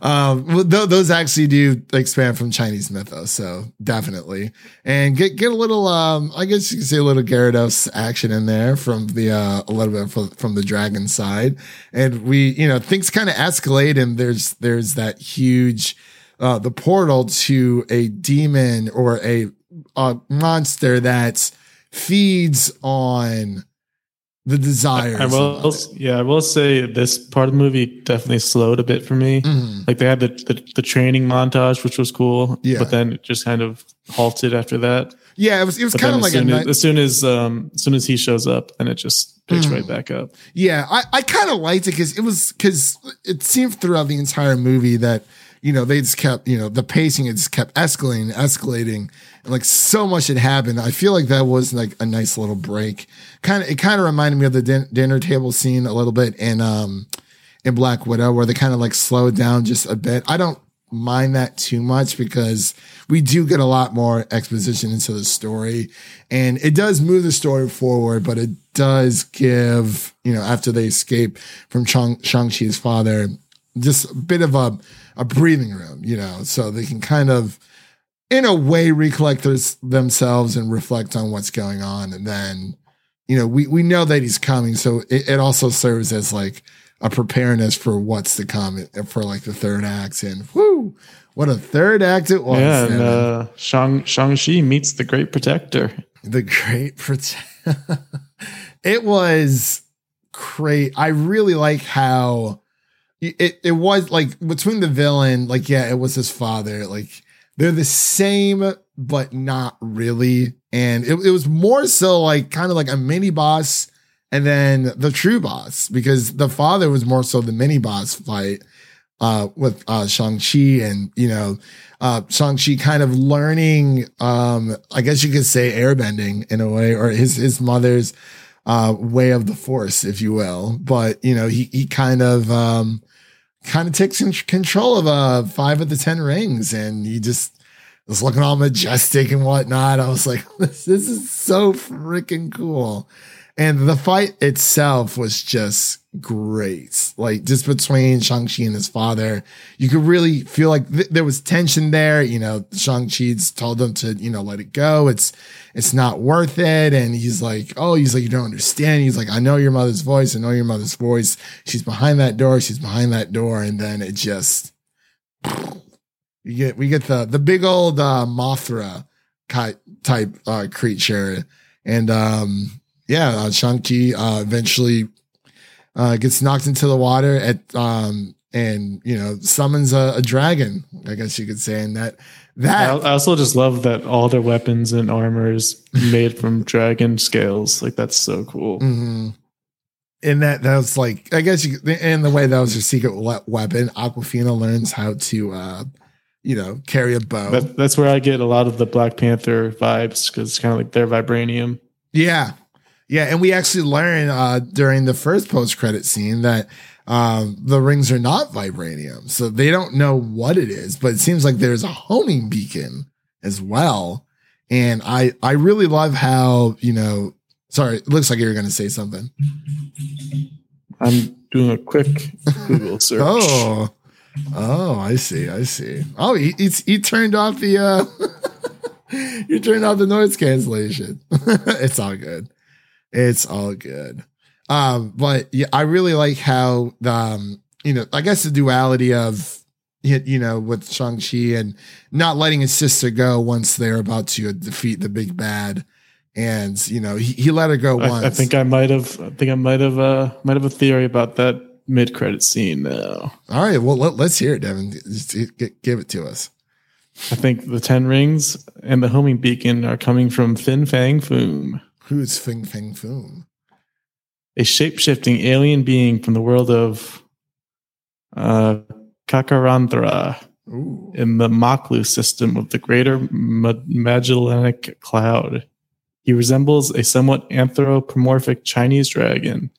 um, well, th- those actually do expand from Chinese mythos, so definitely, and get get a little, um, I guess you could say a little Gyarados action in there from the uh, a little bit from, from the dragon side, and we, you know, things kind of escalate, and there's there's that huge, uh, the portal to a demon or a, a monster that feeds on the desires. I will, yeah, I will say this part of the movie definitely slowed a bit for me. Mm-hmm. Like they had the, the the training montage, which was cool, yeah. But then it just kind of halted after that. Yeah, it was it was but kind of like as soon, a night- as, as soon as um as soon as he shows up, and it just picks mm-hmm. right back up. Yeah, I I kind of liked it because it was because it seemed throughout the entire movie that, you know, they just kept, you know, the pacing just kept escalating, escalating. And like so much had happened. I feel like that was like a nice little break. Kind of, it kind of reminded me of the din- dinner table scene a little bit in, um, in Black Widow, where they kind of like slowed down just a bit. I don't mind that too much because we do get a lot more exposition into the story, and it does move the story forward, but it does give, you know, after they escape from Chang- Shang-Chi's father, just a bit of a, a breathing room, you know, so they can kind of, in a way, recollect their, themselves and reflect on what's going on. And then, you know, we, we know that he's coming. So it, it also serves as like a preparedness for what's to come for like the third act. And whoo, what a third act it was. Yeah, and, uh, Shang, Shang-Chi meets the Great Protector. The Great Protector. It was great. I really like how it, it was like between the villain, like, yeah, it was his father. Like they're the same, but not really. And it, it was more so like kind of like a mini boss and then the true boss, because the father was more so the mini boss fight uh, with uh, Shang-Chi, and, you know, uh, Shang-Chi kind of learning, um, I guess you could say, airbending in a way, or his, his mother's uh, way of the Force, if you will. But, you know, he, he kind of um, kind of takes control of uh, five of the ten rings, and he just was looking all majestic and whatnot. I was like, this, this is so freaking cool. And the fight itself was just great. Like just between Shang-Chi and his father, you could really feel like th- there was tension there. You know, Shang-Chi's told him to, you know, let it go. It's, it's not worth it. And he's like, oh, he's like, you don't understand. He's like, I know your mother's voice. I know your mother's voice. She's behind that door. She's behind that door. And then it just, you get, we get the, the big old, uh, Mothra type, uh, creature. And, um, yeah, uh, Shang-Chi uh, eventually uh, gets knocked into the water at um, and, you know, summons a, a dragon, I guess you could say. And that, that I also just love that all their weapons and armor is made from dragon scales. Like, that's so cool. Mm-hmm. And that, that was like, I guess, you, and the way that was her secret weapon. Awkwafina learns how to, uh, you know, carry a bow. That, that's where I get a lot of the Black Panther vibes, because it's kind of like their vibranium. Yeah. Yeah, and we actually learned uh, during the first post-credit scene that um, the rings are not vibranium, so they don't know what it is, but it seems like there's a homing beacon as well. And I, I really love how, you know, sorry, it looks like you were going to say something. I'm doing a quick Google search. Oh, oh, I see, I see. Oh, he, he's, he turned off the, uh, you turned off the noise cancellation. It's all good. It's all good. Um, but yeah, I really like how, um, you know, I guess the duality of, you know, with Shang-Chi and not letting his sister go once they're about to defeat the big bad. And, you know, he, he let her go once. I, I think I might have, I think I might have, uh, might have a theory about that mid-credit scene now. All right. Well, let, let's hear it, Devin. Just give it to us. I think the Ten Rings and the homing beacon are coming from Fin Fang Foom. Who's Fing Fing Foom? A shape-shifting alien being from the world of uh, Kakaranthra Ooh. in the Maklu system of the Greater Magellanic Cloud. He resembles a somewhat anthropomorphic Chinese dragon.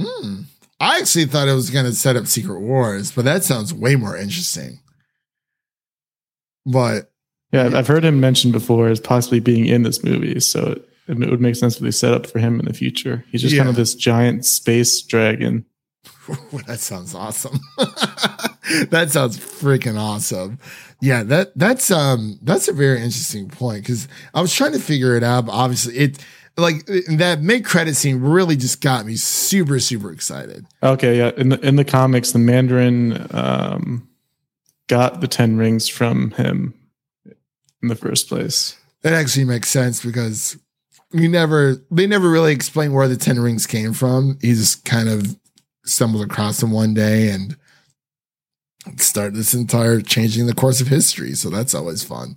Hmm. I actually thought it was going to set up Secret Wars, but that sounds way more interesting. But... yeah, I've heard him mentioned before as possibly being in this movie, so it, it would make sense if they set up for him in the future. He's just yeah. kind of this giant space dragon. That sounds awesome. That sounds freaking awesome. Yeah, that that's um that's a very interesting point, because I was trying to figure it out, but obviously it like that mid credit scene really just got me super super excited. Okay, yeah. In the in the comics, the Mandarin um got the Ten Rings from him in the first place. That actually makes sense, because you never they never really explain where the Ten Rings came from. He just kind of stumbled across them one day and started this entire changing the course of history. So that's always fun.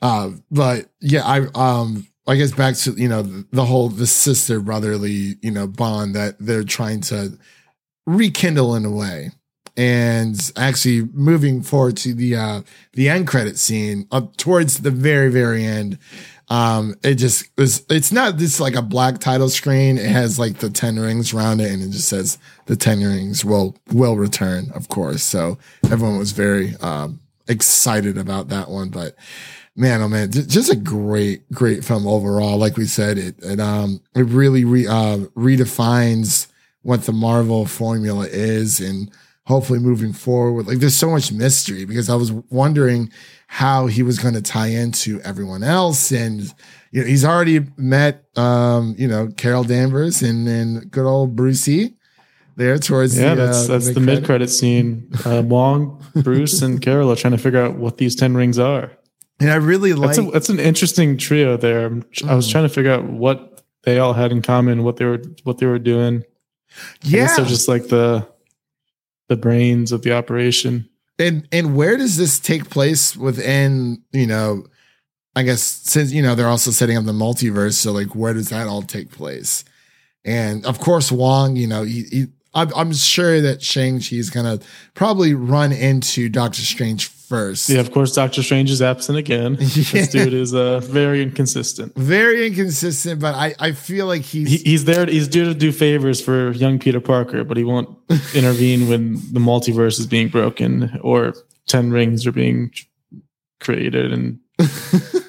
Uh, but yeah, I um I guess back to, you know, the, the whole the sister brotherly, you know, bond that they're trying to rekindle in a way. And actually moving forward to the uh, the end credit scene up towards the very, very end. Um, it just was, it's not this like a black title screen. It has like the ten rings around it, and it just says the ten rings will, will return, of course. So everyone was very, um, excited about that one, but man, oh man, just a great, great film overall. Like we said, it, it, um, it really re, uh, redefines what the Marvel formula is, and hopefully moving forward, like there's so much mystery, because I was wondering how he was going to tie into everyone else. And, you know, he's already met, um, you know, Carol Danvers and, and good old Brucey there towards yeah, the, that's, uh, that's the, the mid credit scene. Uh, Wong, Bruce and Carol are trying to figure out what these ten rings are. And I really like, that's, a, that's an interesting trio there. Mm. I was trying to figure out what they all had in common, what they were, what they were doing. Yeah. So just like the, the brains of the operation. And and where does this take place within, you know, I guess since, you know, they're also setting up the multiverse. So like, where does that all take place? And of course, Wong, you know, he, he, I'm, I'm sure that Shang-Chi is going to probably run into Doctor Strange first. Yeah, of course, Doctor Strange is absent again. Yeah. This dude is uh, very inconsistent. Very inconsistent, but I, I feel like he's... He, he's there. He's due to do favors for young Peter Parker, but he won't intervene when the multiverse is being broken or ten rings are being created and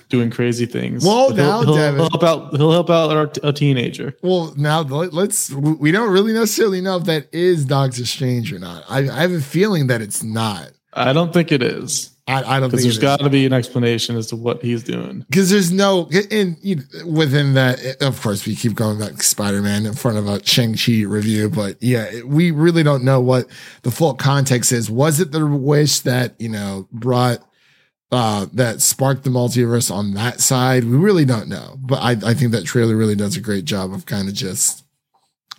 doing crazy things. Well, now, he'll, he'll, Devin, he'll help out. He'll help out our t- a teenager. Well, now let's. We don't really necessarily know if that is Doctor Strange or not. I, I have a feeling that it's not. I don't think it is. I, I don't think there's got to be an explanation as to what he's doing. Because there's no, and you know, within that, it, of course, we keep going back to Spider-Man in front of a Shang-Chi review. But yeah, it, we really don't know what the full context is. Was it the wish that, you know, brought uh, that sparked the multiverse on that side? We really don't know. But I, I think that trailer really does a great job of kind of just,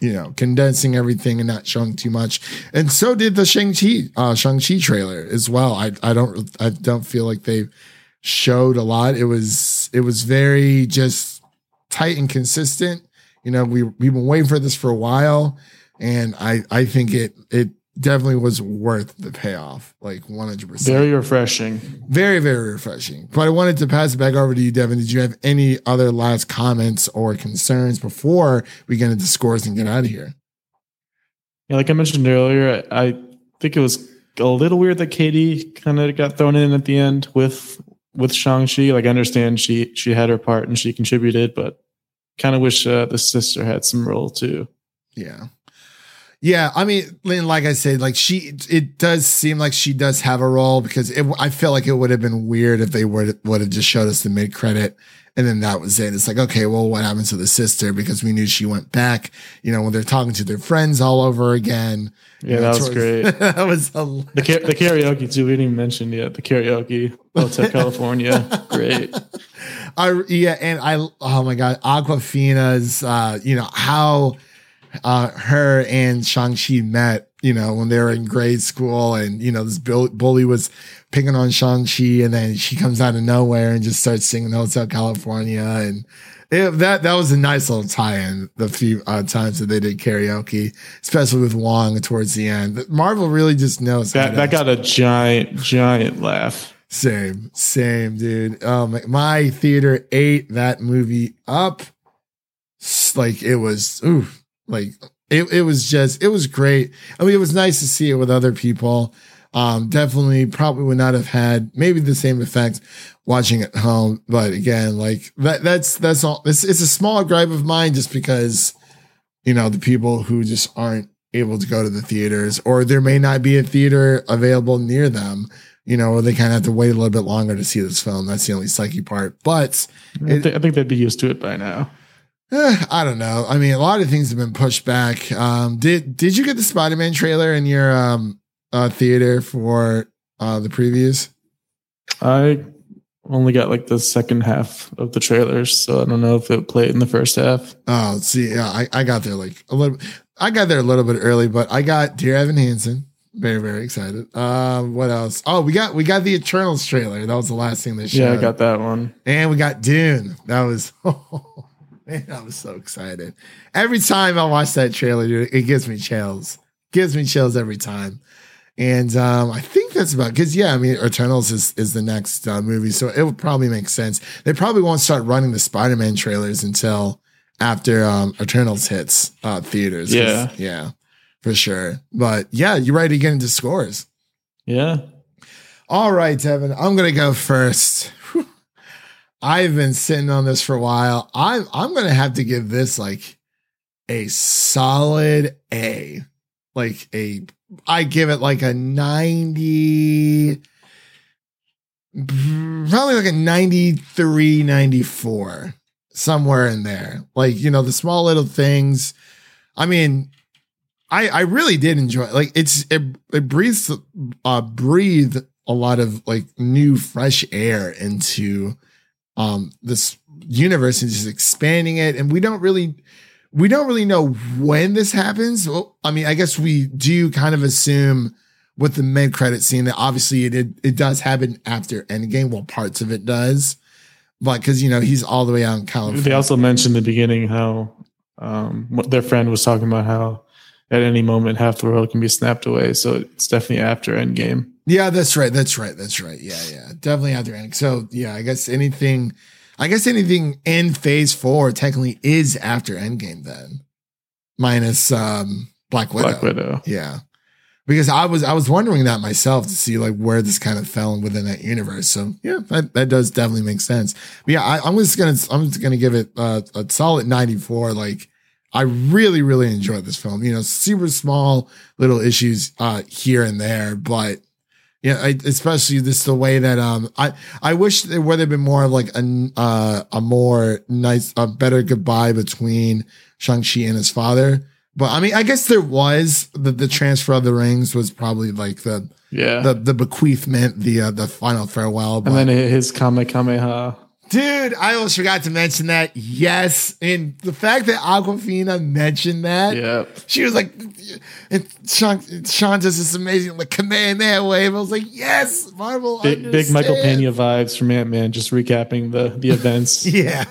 you know, condensing everything and not showing too much. And so did the Shang-Chi, uh, Shang-Chi trailer as well. I, I don't, I don't feel like they showed a lot. It was, it was very just tight and consistent. You know, we, we've been waiting for this for a while, and I, I think it, it definitely was worth the payoff. Like one hundred percent. Very refreshing. Very, very refreshing. But I wanted to pass it back over to you, Devin. Did you have any other last comments or concerns before we get into scores and get out of here? Yeah, like I mentioned earlier, I, I think it was a little weird that Katie kind of got thrown in at the end with with Shang-Chi. Like I understand she she had her part and she contributed, but kind of wish uh, the sister had some role too. Yeah. Yeah, I mean, like I said, like she, it does seem like she does have a role, because it, I feel like it would have been weird if they would would have just showed us the mid credit and then that was it. It's like, okay, well, what happens to the sister? Because we knew she went back, you know, when they're talking to their friends all over again. Yeah, you know, that towards, was great. That was hilarious. The, car- the karaoke too. We didn't even mention yet the karaoke Hotel California. Great. I yeah, and I oh my god, Awkwafina's, uh, you know how. Uh, her and Shang-Chi met, you know, when they were in grade school, and, you know, this bully was picking on Shang-Chi, and then she comes out of nowhere and just starts singing Hotel California. And it, that, that was a nice little tie-in the few uh, times that they did karaoke, especially with Wong towards the end. Marvel really just knows that. That got a giant, giant laugh. Same, same, dude. Um, my theater ate that movie up. Like it was, ooh. Like it, it was just, it was great. I mean, it was nice to see it with other people. Um, definitely probably would not have had maybe the same effect watching at home. But again, like that, that's, that's all. It's, it's a small gripe of mine, just because, you know, the people who just aren't able to go to the theaters, or there may not be a theater available near them, you know, or they kind of have to wait a little bit longer to see this film. That's the only sucky part, but I, th- it, I think they'd be used to it by now. Eh, I don't know. I mean, a lot of things have been pushed back. Um, did did you get the Spider-Man trailer in your um, uh, theater for uh, the previews? I only got like the second half of the trailers, so I don't know if it played in the first half. Oh, see, yeah, I, I got there like a little. I got there a little bit early, but I got Dear Evan Hansen. Very, very excited. Uh, what else? Oh, we got we got the Eternals trailer. That was the last thing they showed. Yeah, I got that one. And we got Dune. That was. Man, I was so excited. Every time I watch that trailer, dude, it gives me chills. Gives me chills every time. And um, I think that's about, because yeah, I mean, Eternals is, is the next uh, movie, so it would probably make sense. They probably won't start running the Spider-Man trailers until after um, Eternals hits uh, theaters. Yeah, yeah, for sure. But yeah, you're ready to get into scores. Yeah. All right, Devin, I'm gonna go first. Whew. I've been sitting on this for a while. I'm I'm gonna have to give this like a solid A, like a. I give it like a ninety, probably like a ninety-three, ninety-four, somewhere in there. Like, you know, the small little things. I mean, I I really did enjoy it. Like it's, it, it breathes, uh, breathe a lot of like new, fresh air into um, this universe and just expanding it. And we don't really... We don't really know when this happens. Well, I mean, I guess we do kind of assume with the mid-credit scene that obviously it, it it does happen after Endgame. Well, parts of it does, but because you know he's all the way out in California. They also mentioned in the beginning how um, what their friend was talking about how at any moment half the world can be snapped away. So it's definitely after Endgame. Yeah, that's right. That's right. That's right. Yeah, yeah, definitely after Endgame. So yeah, I guess anything. I guess anything in phase four technically is after Endgame then, minus um, Black Widow. Black Widow. Yeah. Because I was I was wondering that myself to see like where this kind of fell within that universe. So yeah, that, that does definitely make sense. But yeah, I, I'm just gonna I'm just gonna give it uh, a solid ninety-four. Like I really, really enjoyed this film. You know, super small little issues uh, here and there, but yeah, I, especially this the way that um I I wish there would have been more of like a uh, a more nice a better goodbye between Shang-Chi and his father. But I mean, I guess there was the, the transfer of the rings was probably like the yeah the the bequeathment the uh, the final farewell. But, and then his Kamehameha. Dude, I almost forgot to mention that. Yes, and the fact that Awkwafina mentioned that, yeah, she was like, and Sean, Sean does this amazing like Kamehameha wave. I was like, yes, Marvel. Big, big Michael Pena vibes from Ant-Man. Just recapping the the events. Yeah,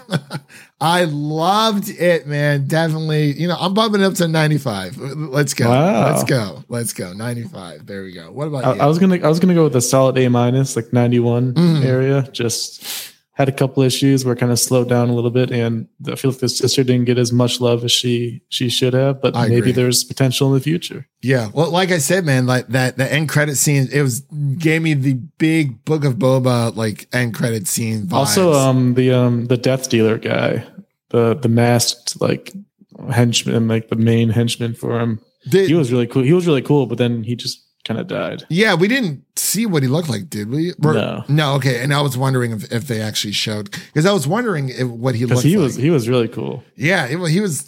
I loved it, man. Definitely, you know, I'm bumping it up to ninety-five. Let's go. Wow. Let's go. Let's go. ninety-five. There we go. What about I, you? I was gonna I was gonna go with a solid A minus, like ninety-one mm. area. Just. Had a couple issues where it kind of slowed down a little bit, and I feel like the sister didn't get as much love as she she should have. But I maybe agree. There's potential in the future. Yeah, well, like I said, man, like that the end credit scene, it was gave me the big Book of Boba like end credit scene vibes. Also, um, the um the Death Dealer guy, the the masked like henchman, like the main henchman for him. The, he was really cool. He was really cool, but then he just. Kind of died. Yeah, we didn't see what he looked like, did we? We're, no. No, okay. And I was wondering if, if they actually showed, because I was wondering if, what he looked he like. Was, he was really cool. Yeah, it, he was.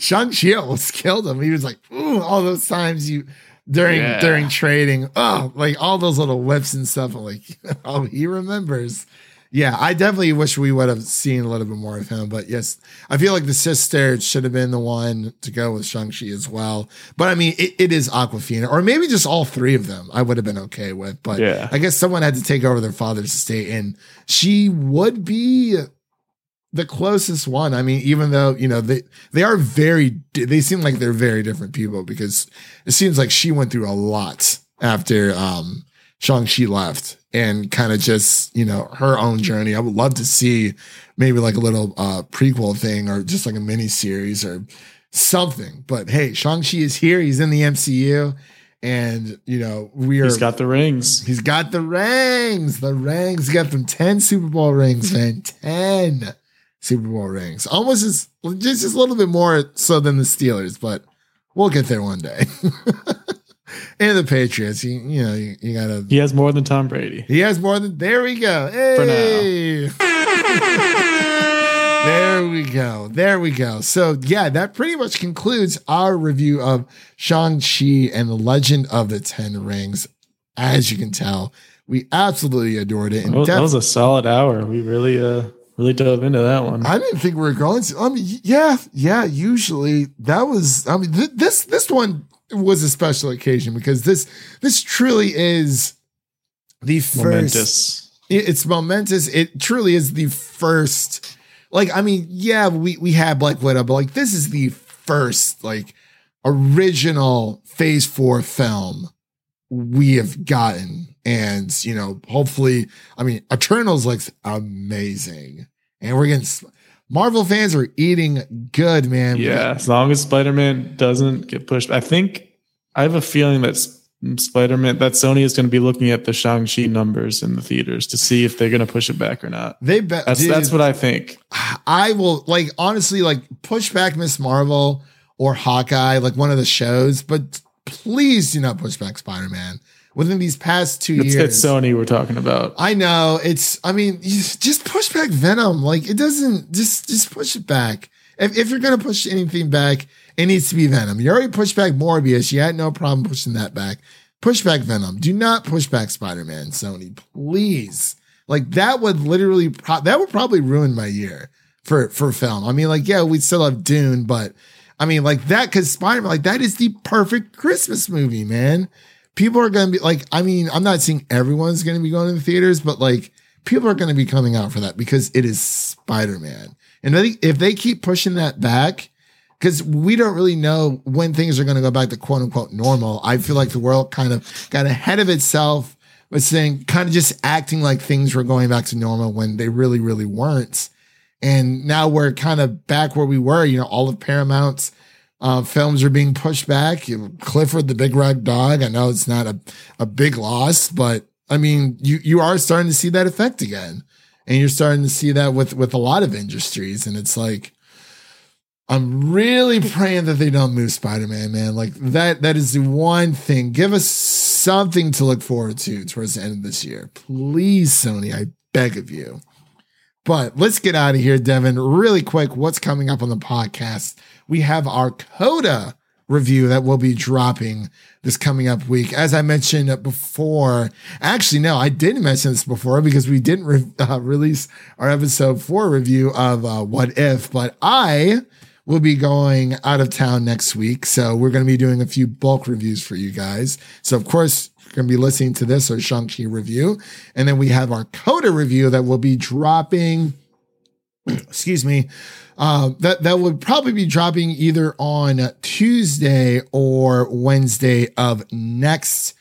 Shang-Chi almost killed him. He was like, ooh, all those times you, during yeah. during trading, oh, like all those little whips and stuff. I'm like, oh, he remembers. Yeah, I definitely wish we would have seen a little bit more of him. But yes, I feel like the sister should have been the one to go with Shang-Chi as well. But I mean, it, it is Awkwafina, or maybe just all three of them I would have been okay with. But yeah. I guess someone had to take over their father's estate, and she would be the closest one. I mean, even though, you know, they, they are very, they seem like they're very different people, because it seems like she went through a lot after um, Shang-Chi left. And kind of just, you know, her own journey. I would love to see maybe like a little uh, prequel thing, or just like a mini series or something. But hey, Shang-Chi is here. He's in the M C U, and you know we are. He's got the rings. He's got the rings. The rings. He got them ten Super Bowl rings, man. ten Super Bowl rings. Almost as just, just a little bit more so than the Steelers, but we'll get there one day. And the Patriots, you, you know, you, you gotta. He has more than Tom Brady. He has more than. There we go. Hey. For now. There we go. There we go. So yeah, that pretty much concludes our review of Shang-Chi and the Legend of the Ten Rings. As you can tell, we absolutely adored it. And well, def- that was a solid hour. We really, uh, really dove into that one. I didn't think we were going to. I mean, yeah, yeah. Usually that was. I mean, th- this this one. Was a special occasion, because this this truly is the first momentous. It, it's momentous. It truly is the first, like, I mean, yeah, we we had Black Widow, but like this is the first like original phase four film we have gotten. And, you know, hopefully, I mean, Eternals looks amazing. And we're getting, Marvel fans are eating good, man. Yeah, as long as Spider-Man doesn't get pushed. I think, I have a feeling that Spider-Man, that Sony is going to be looking at the Shang-Chi numbers in the theaters to see if they're going to push it back or not. They bet. That's, that's what I think. I will, like, honestly, like, push back Miz Marvel or Hawkeye, like one of the shows, but please do not push back Spider-Man. Within these past two it's, years. It's Sony we're talking about. I know. It's, I mean, just push back Venom. Like, it doesn't, just just push it back. If, if you're going to push anything back, it needs to be Venom. You already pushed back Morbius. You had no problem pushing that back. Push back Venom. Do not push back Spider-Man, Sony. Please. Like, that would literally, pro- that would probably ruin my year for, for film. I mean, like, yeah, we still have Dune, but, I mean, like, that, because Spider-Man, like, that is the perfect Christmas movie, man. People are going to be like, I mean, I'm not saying everyone's going to be going to the theaters, but like people are going to be coming out for that because it is Spider-Man. And I think if they keep pushing that back, because we don't really know when things are going to go back to quote unquote normal. I feel like the world kind of got ahead of itself with saying, kind of just acting like things were going back to normal when they really, really weren't. And now we're kind of back where we were, you know, all of Paramount's Uh, films are being pushed back. Clifford the Big Red Dog. I know it's not a, a big loss, but I mean, you, you are starting to see that effect again. And you're starting to see that with, with a lot of industries. And it's like, I'm really praying that they don't move Spider-Man, man. Like that, that is the one thing. Give us something to look forward to towards the end of this year. Please, Sony, I beg of you. But let's get out of here, Devin, really quick. What's coming up on the podcast? We have our CODA review that will be dropping this coming up week. As I mentioned before, actually, no, I didn't mention this before because we didn't re- uh, release our episode four review of uh, What If, but I will be going out of town next week. So we're going to be doing a few bulk reviews for you guys. So of course, going to be listening to this, our Shang-Chi review. And then we have our CODA review that will be dropping, excuse me, uh, that, that would probably be dropping either on Tuesday or Wednesday of next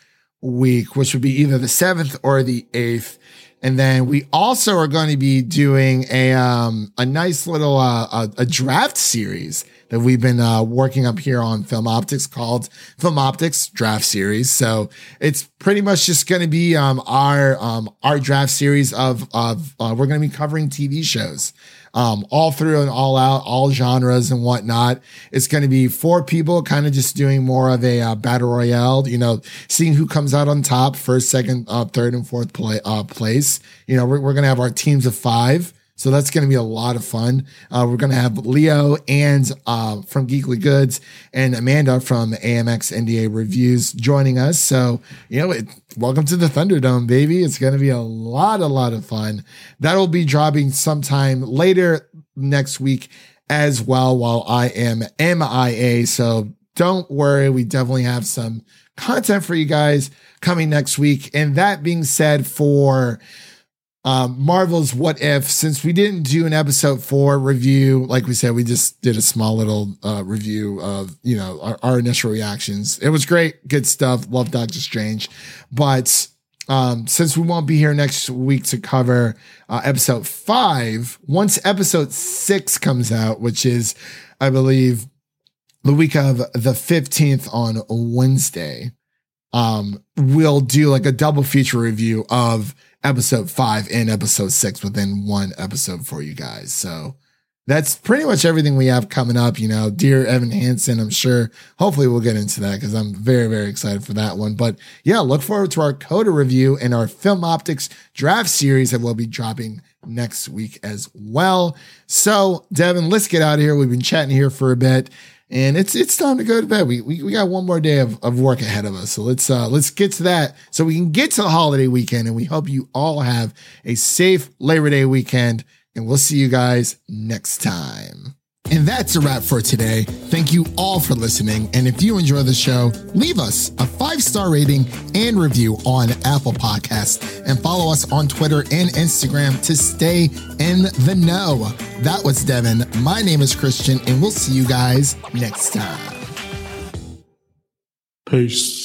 week, which would be either the seventh or the eighth. And then we also are going to be doing a, um, a nice little, uh, a, a draft series that we've been uh, working up here on Film Optics called Film Optics Draft Series. So it's pretty much just going to be um, our um, our draft series of of uh, we're going to be covering T V shows um, all through and all out, all genres and whatnot. It's going to be four people kind of just doing more of a uh, battle royale, you know, seeing who comes out on top, first, second, uh, third, and fourth play, uh, place. You know, we're, we're going to have our teams of five. So that's going to be a lot of fun. Uh, we're going to have Leo and uh, from Geekly Goods and Amanda from A M X N D A Reviews joining us. So, you know, it, welcome to the Thunderdome, baby. It's going to be a lot, a lot of fun. That'll be dropping sometime later next week as well while I am M I A. So don't worry. We definitely have some content for you guys coming next week. And that being said, for Um, Marvel's What If, since we didn't do an episode four review, like we said, we just did a small little uh, review of, you know, our, our initial reactions. It was great. Good stuff. Love Doctor Strange. But um, since we won't be here next week to cover uh, episode five, once episode six comes out, which is, I believe, the week of the fifteenth on Wednesday, um, we'll do like a double feature review of episode five and episode six within one episode for you guys. So that's pretty much everything we have coming up. You know, Dear Evan Hansen, I'm sure hopefully we'll get into that because I'm very, very excited for that one. But yeah, look forward to our CODA review and our Film Optics draft series that we'll be dropping next week as well. So Devin, let's get out of here. We've been chatting here for a bit. And it's it's time to go to bed. We we, we got one more day of, of work ahead of us. So let's uh, let's get to that so we can get to the holiday weekend. And we hope you all have a safe Labor Day weekend. And we'll see you guys next time. And that's a wrap for today. Thank you all for listening. And if you enjoy the show, leave us a five-star rating and review on Apple Podcasts and follow us on Twitter and Instagram to stay in the know. That was Devin. My name is Christian, and we'll see you guys next time. Peace.